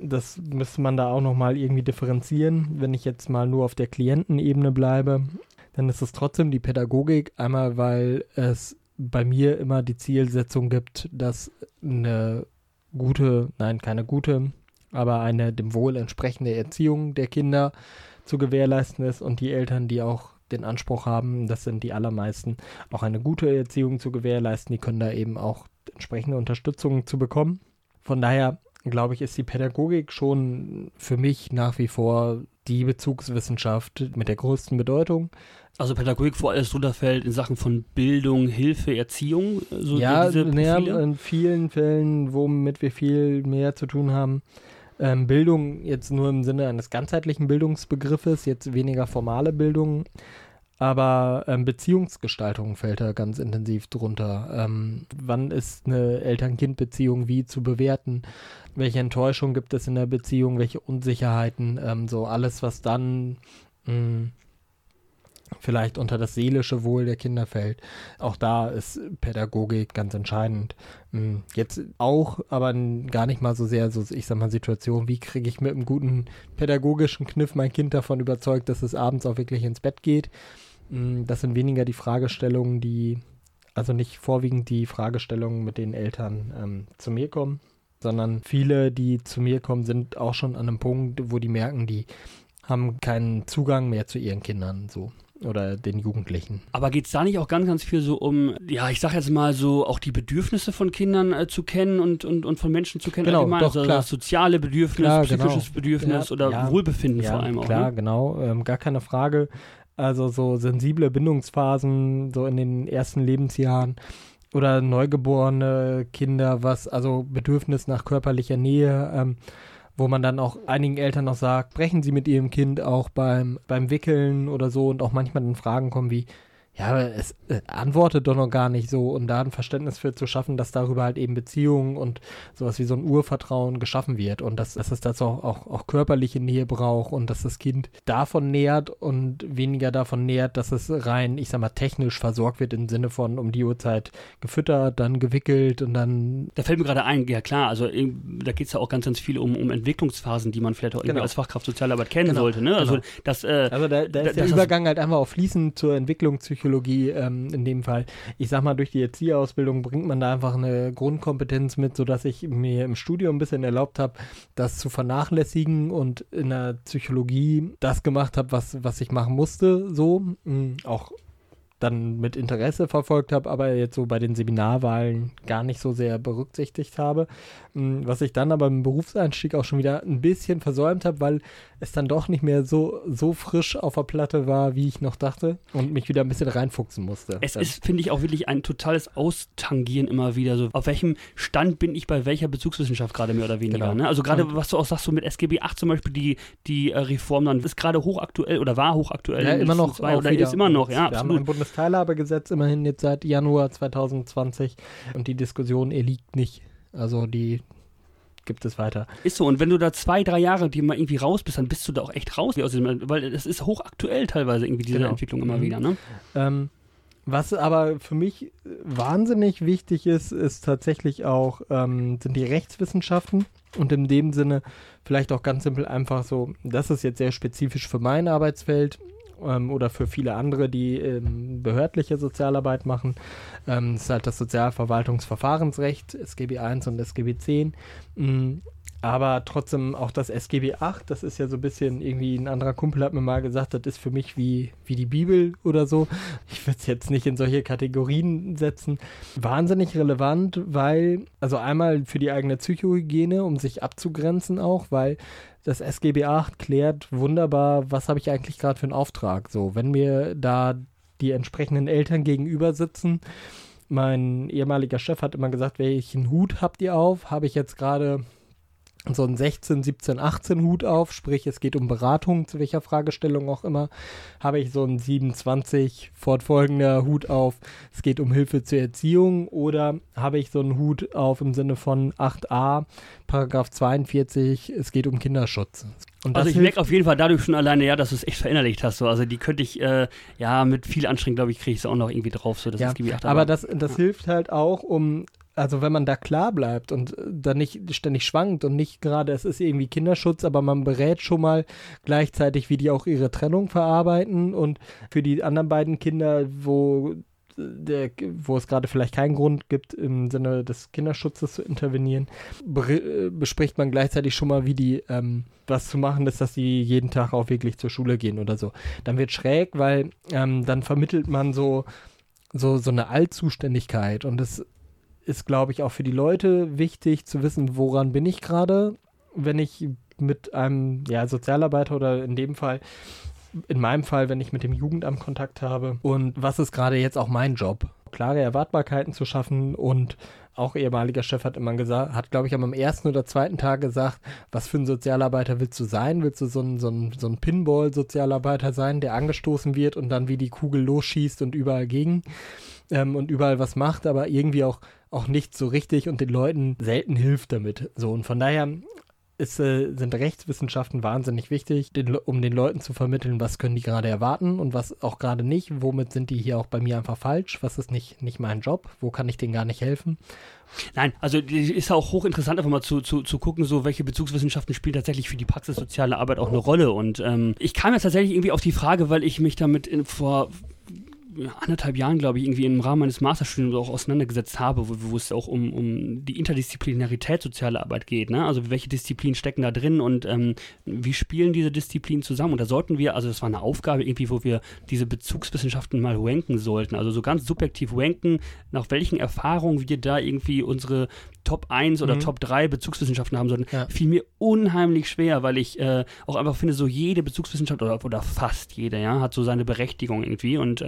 Das müsste man da auch nochmal irgendwie differenzieren. Wenn ich jetzt mal nur auf der Klientenebene bleibe, dann ist es trotzdem die Pädagogik. Einmal, weil es bei mir immer die Zielsetzung gibt, dass eine gute, nein, keine gute, aber eine dem Wohl entsprechende Erziehung der Kinder zu gewährleisten ist und die Eltern, die auch den Anspruch haben, das sind die allermeisten, auch eine gute Erziehung zu gewährleisten, die können da eben auch entsprechende Unterstützung zu bekommen. Von daher, glaube ich, ist die Pädagogik schon für mich nach wie vor die Bezugswissenschaft mit der größten Bedeutung. Also Pädagogik vor allem drunterfällt in Sachen von Bildung, Hilfe, Erziehung? So ja, diese Profile? In vielen Fällen, womit wir viel mehr zu tun haben. Bildung jetzt nur im Sinne eines ganzheitlichen Bildungsbegriffes, jetzt weniger formale Bildung, aber Beziehungsgestaltung fällt da ganz intensiv drunter. Wann ist eine Eltern-Kind-Beziehung wie zu bewerten? Welche Enttäuschung gibt es in der Beziehung? Welche Unsicherheiten? So alles, was dann vielleicht unter das seelische Wohl der Kinder fällt. Auch da ist Pädagogik ganz entscheidend. Jetzt auch, aber gar nicht mal so sehr, so ich sag mal, Situation, wie kriege ich mit einem guten pädagogischen Kniff mein Kind davon überzeugt, dass es abends auch wirklich ins Bett geht. Das sind weniger die Fragestellungen, also nicht vorwiegend die Fragestellungen, mit denen Eltern zu mir kommen, sondern viele, die zu mir kommen, sind auch schon an einem Punkt, wo die merken, die haben keinen Zugang mehr zu ihren Kindern, so. Oder den Jugendlichen. Aber geht es da nicht auch ganz, ganz viel so um, ja, ich sag jetzt mal so, auch die Bedürfnisse von Kindern zu kennen und von Menschen zu kennen? Genau, allgemein? Doch, also klar. Soziale Bedürfnis, klar, psychisches genau. Bedürfnis ja, oder ja, Wohlbefinden ja, vor allem auch. Klar, ne? Genau, gar keine Frage. Also so sensible Bindungsphasen, so in den ersten Lebensjahren oder neugeborene Kinder, also Bedürfnis nach körperlicher Nähe, wo man dann auch einigen Eltern noch sagt, sprechen Sie mit Ihrem Kind auch beim Wickeln oder so und auch manchmal dann Fragen kommen wie, ja, es antwortet doch noch gar nicht so, um da ein Verständnis für zu schaffen, dass darüber halt eben Beziehungen und sowas wie so ein Urvertrauen geschaffen wird und dass es dazu auch körperliche Nähe braucht und dass das Kind davon nähert und weniger davon nähert, dass es rein, ich sag mal, technisch versorgt wird im Sinne von um die Uhrzeit gefüttert, dann gewickelt und dann... Da fällt mir gerade ein, ja klar, also da geht es ja auch ganz, ganz viel um Entwicklungsphasen, die man vielleicht auch irgendwie als Fachkraft Sozialarbeit kennen sollte, ne? Also, der Übergang halt einfach auch fließend zur Entwicklung psychologisch in dem Fall. Ich sag mal, durch die Erzieherausbildung bringt man da einfach eine Grundkompetenz mit, sodass ich mir im Studium ein bisschen erlaubt habe, das zu vernachlässigen und in der Psychologie das gemacht habe, was ich machen musste, so. Auch dann mit Interesse verfolgt habe, aber jetzt so bei den Seminarwahlen gar nicht so sehr berücksichtigt habe. Was ich dann aber im Berufseinstieg auch schon wieder ein bisschen versäumt habe, weil es dann doch nicht mehr so frisch auf der Platte war, wie ich noch dachte und mich wieder ein bisschen reinfuchsen musste. Es ist, finde ich, auch wirklich ein totales Austangieren immer wieder. So, auf welchem Stand bin ich bei welcher Bezugswissenschaft gerade mehr oder weniger? Genau. Ne? Also gerade, was du auch sagst, so mit SGB VIII zum Beispiel, die Reform dann ist gerade hochaktuell oder war hochaktuell. Ja, immer noch. Ist immer noch, ja, absolut. Teilhabegesetz immerhin jetzt seit Januar 2020 und die Diskussion liegt nicht, also die gibt es weiter. Ist so, und wenn du da 2-3 Jahre dir mal irgendwie raus bist, dann bist du da auch echt raus, weil das ist hochaktuell teilweise irgendwie diese Entwicklung immer wieder, ne? Was aber für mich wahnsinnig wichtig ist, ist tatsächlich auch, sind die Rechtswissenschaften und in dem Sinne vielleicht auch ganz simpel einfach so, das ist jetzt sehr spezifisch für mein Arbeitsfeld, oder für viele andere, die behördliche Sozialarbeit machen. Das ist halt das Sozialverwaltungsverfahrensrecht, SGB I und SGB X. Aber trotzdem auch das SGB VIII, das ist ja so ein bisschen irgendwie, ein anderer Kumpel hat mir mal gesagt, das ist für mich wie die Bibel oder so. Ich würde es jetzt nicht in solche Kategorien setzen. Wahnsinnig relevant, weil, also einmal für die eigene Psychohygiene, um sich abzugrenzen auch, weil das SGB VIII klärt wunderbar, was habe ich eigentlich gerade für einen Auftrag. So, wenn mir da die entsprechenden Eltern gegenüber sitzen, mein ehemaliger Chef hat immer gesagt, welchen Hut habt ihr auf? Habe ich jetzt gerade... so ein 16, 17, 18 Hut auf, sprich es geht um Beratung, zu welcher Fragestellung auch immer, habe ich so ein 27 fortfolgender Hut auf, es geht um Hilfe zur Erziehung oder habe ich so einen Hut auf im Sinne von 8a, Paragraph 42, es geht um Kinderschutz. Und also ich merke auf jeden Fall dadurch schon alleine, ja, dass du es echt verinnerlicht hast. So. Also die könnte ich, mit viel Anstrengung, glaube ich, kriege ich es auch noch irgendwie drauf. So, dass ja, aber das hilft halt auch, um... Also wenn man da klar bleibt und dann nicht ständig schwankt und nicht gerade, es ist irgendwie Kinderschutz, aber man berät schon mal gleichzeitig, wie die auch ihre Trennung verarbeiten und für die anderen beiden Kinder, wo wo es gerade vielleicht keinen Grund gibt, im Sinne des Kinderschutzes zu intervenieren, bespricht man gleichzeitig schon mal, wie die was zu machen ist, dass die jeden Tag auch wirklich zur Schule gehen oder so. Dann wird schräg, weil dann vermittelt man so eine Altzuständigkeit, und das ist, glaube ich, auch für die Leute wichtig zu wissen, woran bin ich gerade, wenn ich mit einem Sozialarbeiter oder in meinem Fall, wenn ich mit dem Jugendamt Kontakt habe, und was ist gerade jetzt auch mein Job? Klare Erwartbarkeiten zu schaffen, und auch ehemaliger Chef hat immer gesagt, hat, glaube ich, am ersten oder zweiten Tag gesagt, was für ein Sozialarbeiter willst du sein? Willst du so ein Pinball-Sozialarbeiter sein, der angestoßen wird und dann wie die Kugel losschießt und überall gegen und überall was macht, aber irgendwie auch nicht so richtig und den Leuten selten hilft damit. So, und von daher sind Rechtswissenschaften wahnsinnig wichtig, um den Leuten zu vermitteln, was können die gerade erwarten und was auch gerade nicht, womit sind die hier auch bei mir einfach falsch, was ist nicht mein Job, wo kann ich denen gar nicht helfen. Nein, also ist auch hochinteressant, einfach mal zu gucken, so welche Bezugswissenschaften spielen tatsächlich für die Praxis soziale Arbeit auch eine Rolle. Und ich kam jetzt tatsächlich irgendwie auf die Frage, weil ich mich damit vor 1,5 Jahren, glaube ich, irgendwie im Rahmen meines Masterstudiums auch auseinandergesetzt habe, wo es auch um die Interdisziplinarität sozialer Arbeit geht, ne? Also welche Disziplinen stecken da drin und wie spielen diese Disziplinen zusammen? Und da sollten wir, also das war eine Aufgabe irgendwie, wo wir diese Bezugswissenschaften mal ranken sollten, also so ganz subjektiv ranken, nach welchen Erfahrungen wir da irgendwie unsere Top 1 oder Top 3 Bezugswissenschaften haben sollten. Ja. Fiel mir unheimlich schwer, weil ich auch einfach finde, so jede Bezugswissenschaft oder fast jede, ja, hat so seine Berechtigung irgendwie und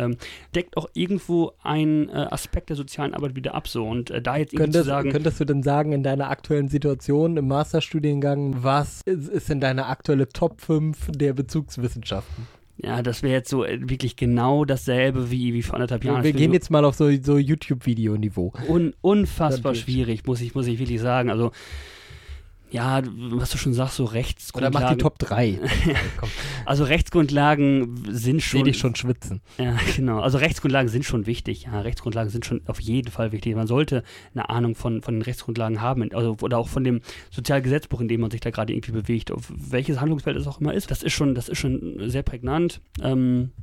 deckt auch irgendwo einen Aspekt der sozialen Arbeit wieder ab. So. Und da jetzt irgendwie zu sagen... Könntest du denn sagen, in deiner aktuellen Situation im Masterstudiengang, was ist denn deine aktuelle Top 5 der Bezugswissenschaften? Ja, das wäre jetzt so wirklich genau dasselbe wie vor 1,5 Jahren. Wir gehen jetzt mal auf so YouTube-Video-Niveau. Unfassbar schwierig, muss ich wirklich sagen. Also, ja, was du schon sagst, so Rechtsgrundlagen. Oder mach die Top 3. Also Rechtsgrundlagen sind schon... Seh dich schon schwitzen. Ja, genau. Also Rechtsgrundlagen sind schon wichtig. Ja, Rechtsgrundlagen sind schon auf jeden Fall wichtig. Man sollte eine Ahnung von den Rechtsgrundlagen haben. Also, oder auch von dem Sozialgesetzbuch, in dem man sich da gerade irgendwie bewegt. Auf welches Handlungsfeld es auch immer ist. Das ist schon sehr prägnant.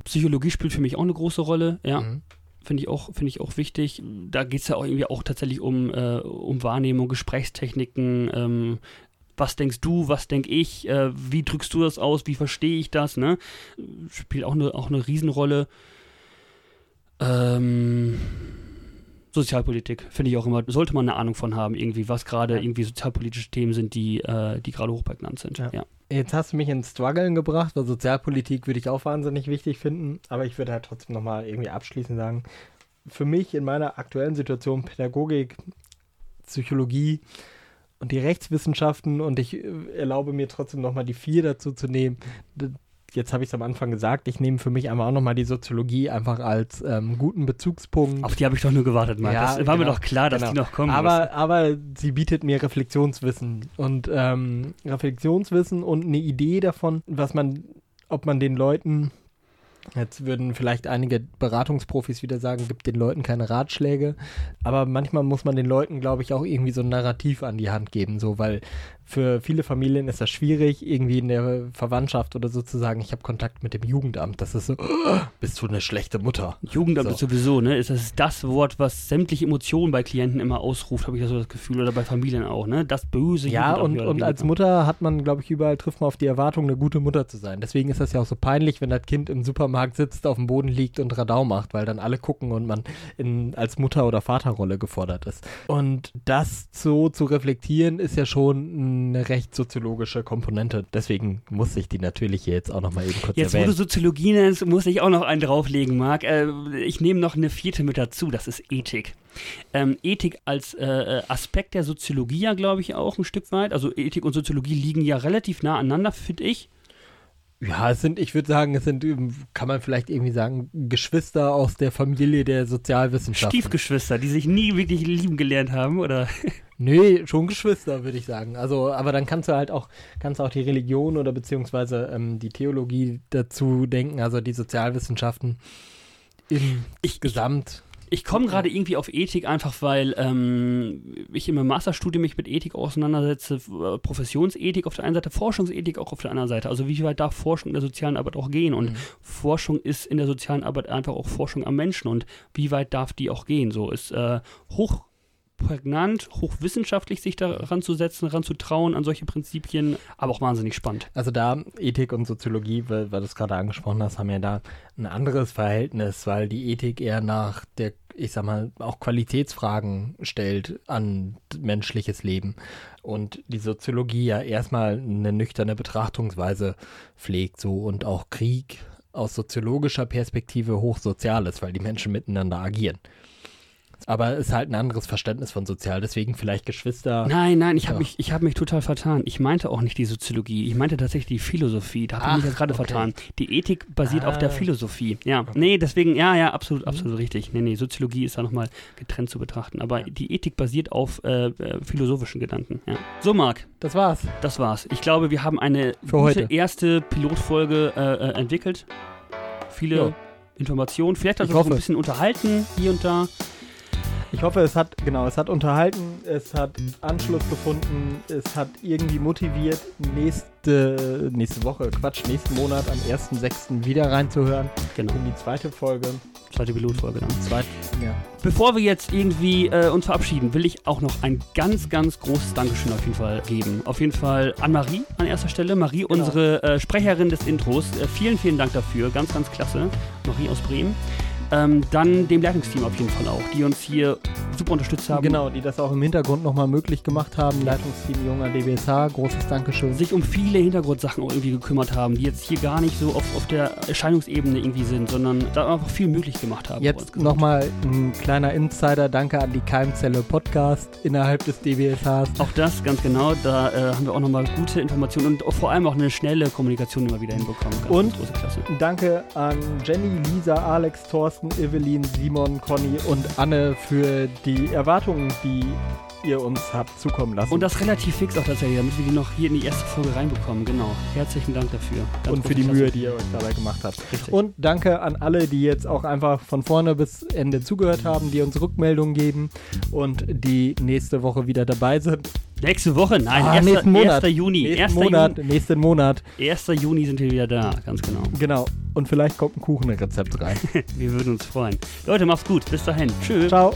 Psychologie spielt für mich auch eine große Rolle. Ja. Mhm. Finde ich auch wichtig. Da geht es ja auch irgendwie auch tatsächlich um Wahrnehmung, Gesprächstechniken. Was denkst du, was denk ich? Wie drückst du das aus? Wie verstehe ich das? Ne? Spielt auch eine Riesenrolle. Sozialpolitik finde ich auch immer, sollte man eine Ahnung von haben, irgendwie, was gerade irgendwie sozialpolitische Themen sind, die gerade hochprägnant sind. Ja. Ja. Jetzt hast du mich ins Struggeln gebracht, weil Sozialpolitik würde ich auch wahnsinnig wichtig finden, aber ich würde halt trotzdem nochmal irgendwie abschließend sagen, für mich in meiner aktuellen Situation Pädagogik, Psychologie und die Rechtswissenschaften, und ich erlaube mir trotzdem nochmal die 4 dazu zu nehmen. Jetzt habe ich es am Anfang gesagt, ich nehme für mich einmal auch nochmal die Soziologie einfach als guten Bezugspunkt. Auf die habe ich doch nur gewartet, Mann. Ja, das war mir doch klar, dass die noch kommen. Aber sie bietet mir Reflexionswissen. Und Reflexionswissen und eine Idee davon, ob man den Leuten, jetzt würden vielleicht einige Beratungsprofis wieder sagen, gibt den Leuten keine Ratschläge. Aber manchmal muss man den Leuten, glaube ich, auch irgendwie so ein Narrativ an die Hand geben, so, weil für viele Familien ist das schwierig, irgendwie in der Verwandtschaft oder sozusagen, ich habe Kontakt mit dem Jugendamt. Das ist so, bist du eine schlechte Mutter. Jugendamt so. Ist sowieso, ne? Das ist das Wort, was sämtliche Emotionen bei Klienten immer ausruft, habe ich so das Gefühl, oder bei Familien auch, ne? Das böse Jugendamt. Ja, und als Mutter hat man, glaube ich, überall trifft man auf die Erwartung, eine gute Mutter zu sein. Deswegen ist das ja auch so peinlich, wenn das Kind im Supermarkt sitzt, auf dem Boden liegt und Radau macht, weil dann alle gucken und man als Mutter- oder Vaterrolle gefordert ist. Und das so zu reflektieren, ist ja schon eine recht soziologische Komponente. Deswegen muss ich die natürlich hier jetzt auch noch mal eben kurz erwähnen. Jetzt, wo du Soziologie nennst, muss ich auch noch einen drauflegen, Marc. Ich nehme noch eine 4. mit dazu, das ist Ethik. Ethik als Aspekt der Soziologie, ja, glaube ich, auch ein Stück weit. Also Ethik und Soziologie liegen ja relativ nah aneinander, finde ich. Ja, ich würde sagen, kann man vielleicht irgendwie sagen, Geschwister aus der Familie der Sozialwissenschaften. Stiefgeschwister, die sich nie wirklich lieben gelernt haben, oder? Nee, schon Geschwister, würde ich sagen. Also, aber dann kannst du halt auch, die Religion oder beziehungsweise die Theologie dazu denken, also die Sozialwissenschaften im Gesamt. Ich komme gerade irgendwie auf Ethik, einfach weil ich in meinem Masterstudium mich mit Ethik auseinandersetze, Professionsethik auf der einen Seite, Forschungsethik auch auf der anderen Seite. Also wie weit darf Forschung in der sozialen Arbeit auch gehen? Und Forschung ist in der sozialen Arbeit einfach auch Forschung am Menschen. Und wie weit darf die auch gehen? So ist hochprägnant, hochwissenschaftlich sich da ranzusetzen, ranzutrauen an solche Prinzipien, aber auch wahnsinnig spannend. Also da Ethik und Soziologie, weil du es gerade angesprochen hast, haben ja da ein anderes Verhältnis, weil die Ethik eher nach der, ich sag mal, auch Qualitätsfragen stellt an menschliches Leben und die Soziologie ja erstmal eine nüchterne Betrachtungsweise pflegt, so, und auch Krieg aus soziologischer Perspektive hochsozial ist, weil die Menschen miteinander agieren. Aber es ist halt ein anderes Verständnis von sozial, deswegen vielleicht Geschwister. Nein, ich hab mich total vertan. Ich meinte auch nicht die Soziologie, ich meinte tatsächlich die Philosophie. Da habe ich mich jetzt gerade vertan. Die Ethik basiert auf der Philosophie. Ja, okay. Nee, deswegen, ja, absolut richtig. Nee, Soziologie ist da nochmal getrennt zu betrachten. Aber die Ethik basiert auf philosophischen Gedanken. Ja. So, Marc. Das war's. Ich glaube, wir haben eine gute erste Pilotfolge entwickelt. Viele Informationen. Vielleicht hat es uns ein bisschen unterhalten, hier und da. Ich hoffe, es hat unterhalten, es hat Anschluss gefunden, es hat irgendwie motiviert, nächsten Monat am 1.6. wieder reinzuhören. Genau. In die zweite Folge. Zweite Pilotfolge, dann. Bevor wir jetzt irgendwie uns verabschieden, will ich auch noch ein ganz, ganz großes Dankeschön auf jeden Fall geben. Auf jeden Fall an Marie an erster Stelle. Marie, unsere Sprecherin des Intros. Vielen, vielen Dank dafür. Ganz, ganz klasse. Marie aus Bremen. Dann dem Leitungsteam auf jeden Fall auch, die uns hier super unterstützt haben. Genau, die das auch im Hintergrund nochmal möglich gemacht haben. Leitungsteam Junger DBSH, großes Dankeschön. Sich um viele Hintergrundsachen auch irgendwie gekümmert haben, die jetzt hier gar nicht so auf der Erscheinungsebene irgendwie sind, sondern da einfach viel möglich gemacht haben. Jetzt nochmal ein kleiner Insider, danke an die Keimzelle Podcast innerhalb des DBSHs. Auch das, ganz genau, da haben wir auch nochmal gute Informationen und auch vor allem auch eine schnelle Kommunikation immer wieder hinbekommen. Ganz und große Klasse. Danke an Jenny, Lisa, Alex, Thorsten, Evelyn, Simon, Conny und Anne für die Erwartungen, die ihr uns habt zukommen lassen. Und das relativ fix auch tatsächlich, damit wir die noch hier in die erste Folge reinbekommen. Genau. Herzlichen Dank dafür. Ganz und für die Mühe, die ihr euch dabei gemacht habt. Richtig. Und danke an alle, die jetzt auch einfach von vorne bis Ende zugehört haben, die uns Rückmeldungen geben und die nächste Woche wieder dabei sind. Nächste Woche? Nein, nächsten Monat. 1. Juni. Nächsten Monat. 1. Juni sind wir wieder da, ganz genau. Genau. Und vielleicht kommt ein Kuchenrezept rein. Wir würden uns freuen. Leute, macht's gut. Bis dahin. Tschüss. Ciao.